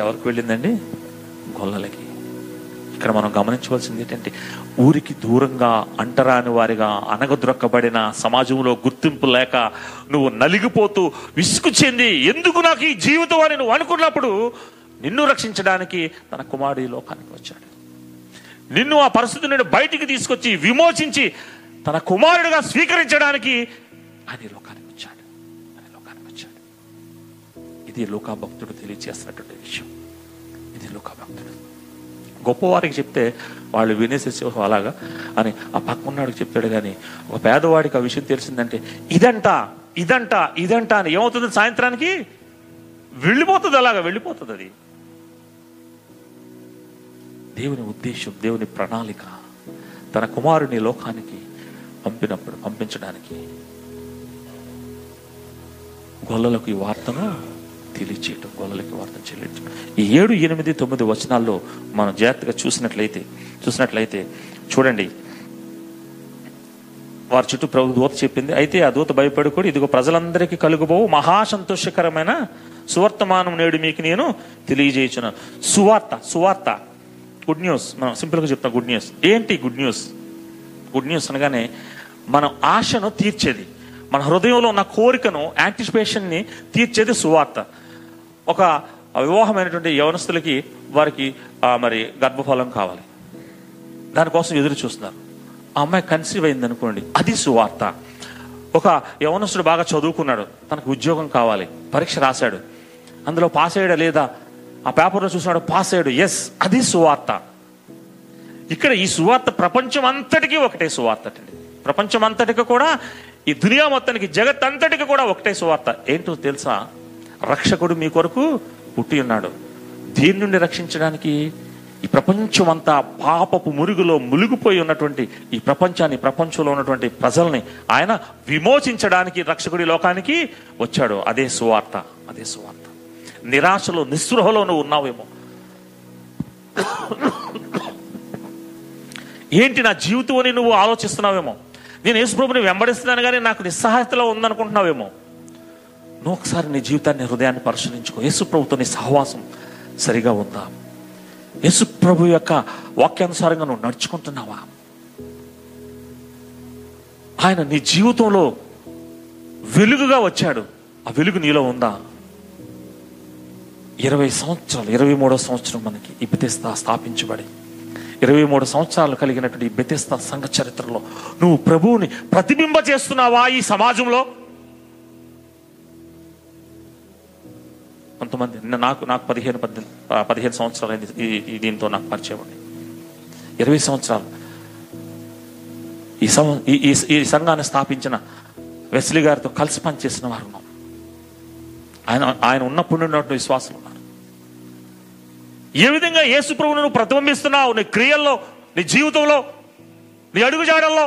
ఎవరికి వెళ్ళిందండి? గొల్లలకి. ఇక్కడ మనం గమనించవలసింది ఏంటంటే, ఊరికి దూరంగా అంటరాని వారిగా, అనగదొరకబడిన, సమాజంలో గుర్తింపు లేక, నువ్వు నలిగిపోతూ విసుగు చెంది ఎందుకు నాకు ఈ జీవితం అని నువ్వు అనుకున్నప్పుడు, నిన్ను రక్షించడానికి తన కుమారుడు ఈ లోకానికి వచ్చాడు. నిన్ను ఆ పరిస్థితి నుండి బయటికి తీసుకొచ్చి విమోచించి తన కుమారుడిగా స్వీకరించడానికి ఆయన లోకానికి వచ్చాడు. ఇది లోకా భక్తుడు తెలియజేస్తున్నటువంటి విషయం. ఇది లోకా భక్తుడు. గొప్పవారికి చెప్తే వాళ్ళు వినేసేసే అలాగా అని ఆ పక్కన్నవాడికి చెప్తాడు. కానీ ఒక పేదవాడికి ఆ విషయం తెలిసిందంటే ఇదంట అని ఏమవుతుంది? సాయంత్రానికి వెళ్ళిపోతుంది, అలాగా వెళ్ళిపోతుంది. అది దేవుని ఉద్దేశం, దేవుని ప్రణాళిక, తన కుమారుని లోకానికి పంపించడానికి గొల్లలకు ఈ వార్తను తెలియచేయటం, గొల్లలకు వార్తను చెల్లించడం. ఈ 7, 8, 9 వచనాల్లో మనం జాగ్రత్తగా చూసినట్లయితే చూడండి, వారి చుట్టూ ప్రభు దూత చెప్పింది. అయితే ఆ దూత, భయపడకూడదు, ఇదిగో ప్రజలందరికీ కలుగుబోవు మహాసంతోషకరమైన సువర్తమానం నేడు మీకు నేను తెలియజేయుచున్నాను. సువార్త, గుడ్ న్యూస్. మనం సింపుల్గా చెప్తాం, గుడ్ న్యూస్ ఏంటి? గుడ్ న్యూస్ అనగానే మనం ఆశను తీర్చేది, మన హృదయంలో ఉన్న కోరికను, యాంటిసిపేషన్ని తీర్చేది సువార్త. ఒక వివాహమైనటువంటి యవనస్తులకి వారికి మరి గర్భఫలం కావాలి, దానికోసం ఎదురు చూస్తున్నారు. ఆ అమ్మాయి కన్సీవ్ అయింది అనుకోండి, అది సువార్త. ఒక యవనస్తుడు బాగా చదువుకున్నాడు, తనకు ఉద్యోగం కావాలి, పరీక్ష రాశాడు, అందులో పాస్ అయ్యాడా లేదా, ఆ పేపర్లో చూసినాడు పాస్ అయ్యాడు, ఎస్, అది సువార్త. ఇక్కడ ఈ సువార్త ప్రపంచం అంతటికీ ఒకటే సువార్త అండి. ప్రపంచం అంతటికి కూడా, ఈ దునియా మొత్తానికి, జగత్ అంతటికి కూడా ఒకటే సువార్త. ఏంటో తెలుసా? రక్షకుడు మీ కొరకు పుట్టి ఉన్నాడు. దీని నుండి రక్షించడానికి, ఈ ప్రపంచం అంతా పాపపు మురుగులో మునిగిపోయి ఉన్నటువంటి ఈ ప్రపంచాన్ని, ప్రపంచంలో ఉన్నటువంటి ప్రజల్ని ఆయన విమోచించడానికి రక్షకుడి లోకానికి వచ్చాడు. అదే సువార్త, అదే సువార్త. నిరాశలో, నిస్పృహలో నువ్వు ఉన్నావేమో, ఏంటి నా జీవితం అని నువ్వు ఆలోచిస్తున్నావేమో, నేను యేసుప్రభుని వెంబడిస్తున్నాను కానీ నాకు నిస్సహాయతలో ఉందనుకుంటున్నావేమో, నువ్వు ఒకసారి నీ జీవితాన్ని, హృదయాన్ని పరిశీలించుకో. యేసుప్రభుతో నీ సహవాసం సరిగా ఉందా? యేసుప్రభు యొక్క వాక్యానుసారంగా నువ్వు నడుచుకుంటున్నావా? ఆయన నీ జీవితంలో వెలుగుగా వచ్చాడు, ఆ వెలుగు నీలో ఉందా? 20 సంవత్సరాలు, 23వ సంవత్సరం మనకి ఈ బెతెస్దా స్థాపించబడి, 23 సంవత్సరాలు కలిగినటువంటి ఈ బెతెస్దా సంఘ చరిత్రలో నువ్వు ప్రభువుని ప్రతిబింబ చేస్తున్నావా ఈ సమాజంలో? కొంతమంది, నాకు 15 సంవత్సరాలు అయింది ఈ దీంతో నాకు పరిచయం అండి. 20 సంవత్సరాలు ఈ సంఘాన్ని స్థాపించిన వెస్లీ గారితో కలిసి పనిచేసిన వారు ఉన్నాం. ఆయన ఉన్నప్పుడు ఉన్నటువంటి విశ్వాసం ఉన్నారు. ఏ విధంగా యేసు ప్రభువును నువ్వు ప్రతిబింబిస్తున్నావు నీ క్రియల్లో, నీ జీవితంలో, నీ అడుగుజాడల్లో?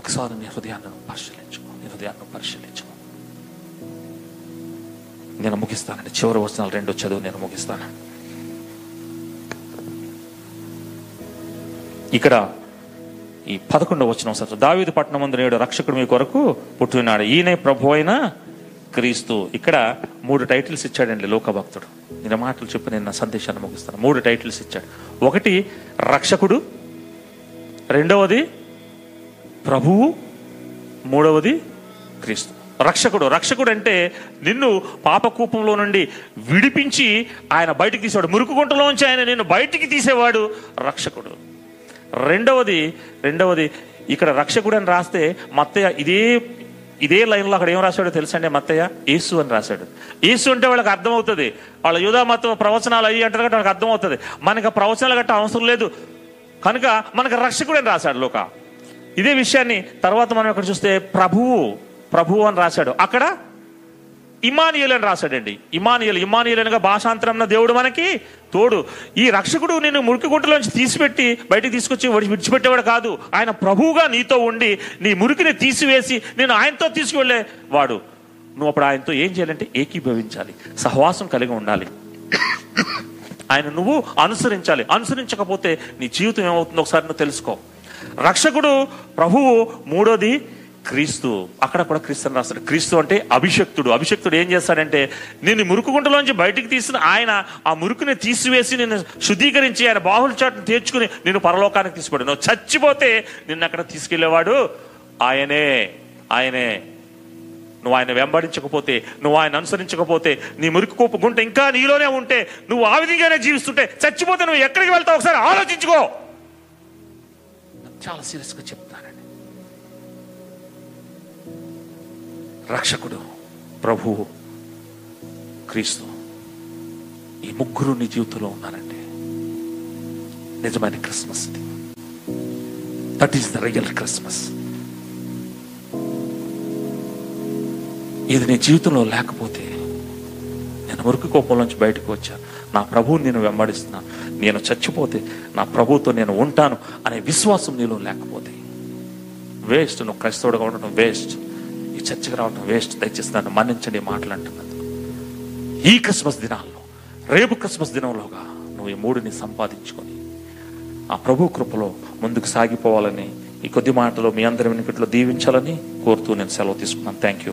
ఒకసారి నీ హృదయాన్ని పరిశీలించుకో, నీ హృదయాన్ని పరిశీలించుకో. నేను ముగిస్తానండి, చివరి వచనాలు 2 చదువు, నేను ముగిస్తాను. ఇక్కడ ఈ 11వ వచనం సార్, దావీదు పట్టణమందు నేడు రక్షకుడు మీ కొరకు పుట్టి ఉన్నాడు, ఈయనే ప్రభు అయిన క్రీస్తు. ఇక్కడ 3 టైటిల్స్ ఇచ్చాడండి లోకభక్తుడు. నేను మాటలు చెప్పి నేను నా సందేశాన్ని ముగిస్తాను. 3 టైటిల్స్ ఇచ్చాడు. ఒకటి రక్షకుడు, 2వది ప్రభువు, 3వది క్రీస్తు. రక్షకుడు, రక్షకుడు అంటే నిన్ను పాపకూపంలో నుండి విడిపించి ఆయన బయటికి తీసేవాడు, మురుకు గుంటలోంచి ఆయన నిన్ను బయటికి తీసేవాడు రక్షకుడు. రెండవది ఇక్కడ రక్షకుడు అని రాస్తే మత్తయ్య ఇదే లైన్లో అక్కడ ఏం రాశాడో తెలుసండి? మత్తయ్య యేసు అని రాశాడు. యేసు అంటే వాళ్ళకి అర్థమవుతుంది, వాళ్ళ యూదా మతం ప్రవచనాలు అయ్యి అంటారు కాబట్టి వాళ్ళకి అర్థమవుతుంది. మనకు ప్రవచనాలు గట్ట అవసరం లేదు కనుక మనకు రక్షకుడు అని రాశాడు లోక. ఇదే విషయాన్ని తర్వాత మనం ఇక్కడ చూస్తే ప్రభువు అని రాశాడు, అక్కడ ఇమానుయేల్ అని రాశాడండి. ఇమానుయేల్ అనగా భాషాంతరంన దేవుడు మనకి తోడు. ఈ రక్షకుడు నిన్ను మురికి గుంటలోంచి తీసిపెట్టి బయటికి తీసుకొచ్చి విడిచిపెట్టేవాడు కాదు, ఆయన ప్రభువుగా నీతో ఉండి నీ మురికిని తీసివేసి నేను ఆయనతో తీసుకువెళ్ళేవాడు. నువ్వు అప్పుడు ఆయనతో ఏం చేయాలంటే ఏకీభవించాలి, సహవాసం కలిగి ఉండాలి, ఆయన నువ్వు అనుసరించాలి. అనుసరించకపోతే నీ జీవితం ఏమవుతుందో ఒకసారి నువ్వు తెలుసుకో. రక్షకుడు, ప్రభువు, 3వది క్రీస్తు. అక్కడ కూడా క్రీస్తుని రాస్తాడు. క్రీస్తు అంటే అభిషక్తుడు. అభిషక్తుడు ఏం చేస్తాడంటే నిన్ను మురుకు గుంటలోంచి బయటికి తీసిన ఆయన ఆ మురుకుని తీసివేసి నిన్ను శుద్ధీకరించి ఆయన బాహుల చాటును తీర్చుకుని నిన్ను పరలోకానికి తీసుకుపోయాడు. నువ్వు చచ్చిపోతే నిన్ను అక్కడ తీసుకెళ్లేవాడు ఆయనే. నువ్వు ఆయన వెంబడించకపోతే, నువ్వు ఆయన అనుసరించకపోతే, నీ మురుకు గుంట ఇంకా నీలోనే ఉంటే, నువ్వు ఆ విధంగానే జీవిస్తుంటే, చచ్చిపోతే నువ్వు ఎక్కడికి వెళ్తావు ఒకసారి ఆలోచించుకో. చాలా సీరియస్గా చెప్తానండి. రక్షకుడు, ప్రభువు, క్రీస్తు, ఈ ముగ్గురు నీ జీవితంలో ఉన్నారంటే నిజమైన క్రిస్మస్ ఇది. That is the real Christmas. ఇది నీ జీవితంలో లేకపోతే, నేను మురికి కోపంలోంచి బయటకు వచ్చాను, నా ప్రభువుని నేను వెంబడిస్తున్నాను, నేను చచ్చిపోతే నా ప్రభువుతో నేను ఉంటాను అనే విశ్వాసం నీలో లేకపోతే వేస్ట్. నువ్వు క్రైస్తవుడుగా ఉండటం వేస్ట్, ఈ చర్చకు రావడం వేస్ట్. దయచేసి నన్ను మన్నించండి మాట్లాడుతున్నందుకు. ఈ క్రిస్మస్ దినాల్లో, రేపు క్రిస్మస్ దినంలోగా నువ్వు ఈ 3ని సంపాదించుకొని ఆ ప్రభు కృపలో ముందుకు సాగిపోవాలని, ఈ కొద్ది మాటలో మీ అందరి వెనుకట్లో దీవించాలని కోరుతూ నేను సెలవు తీసుకున్నాను. Thank you.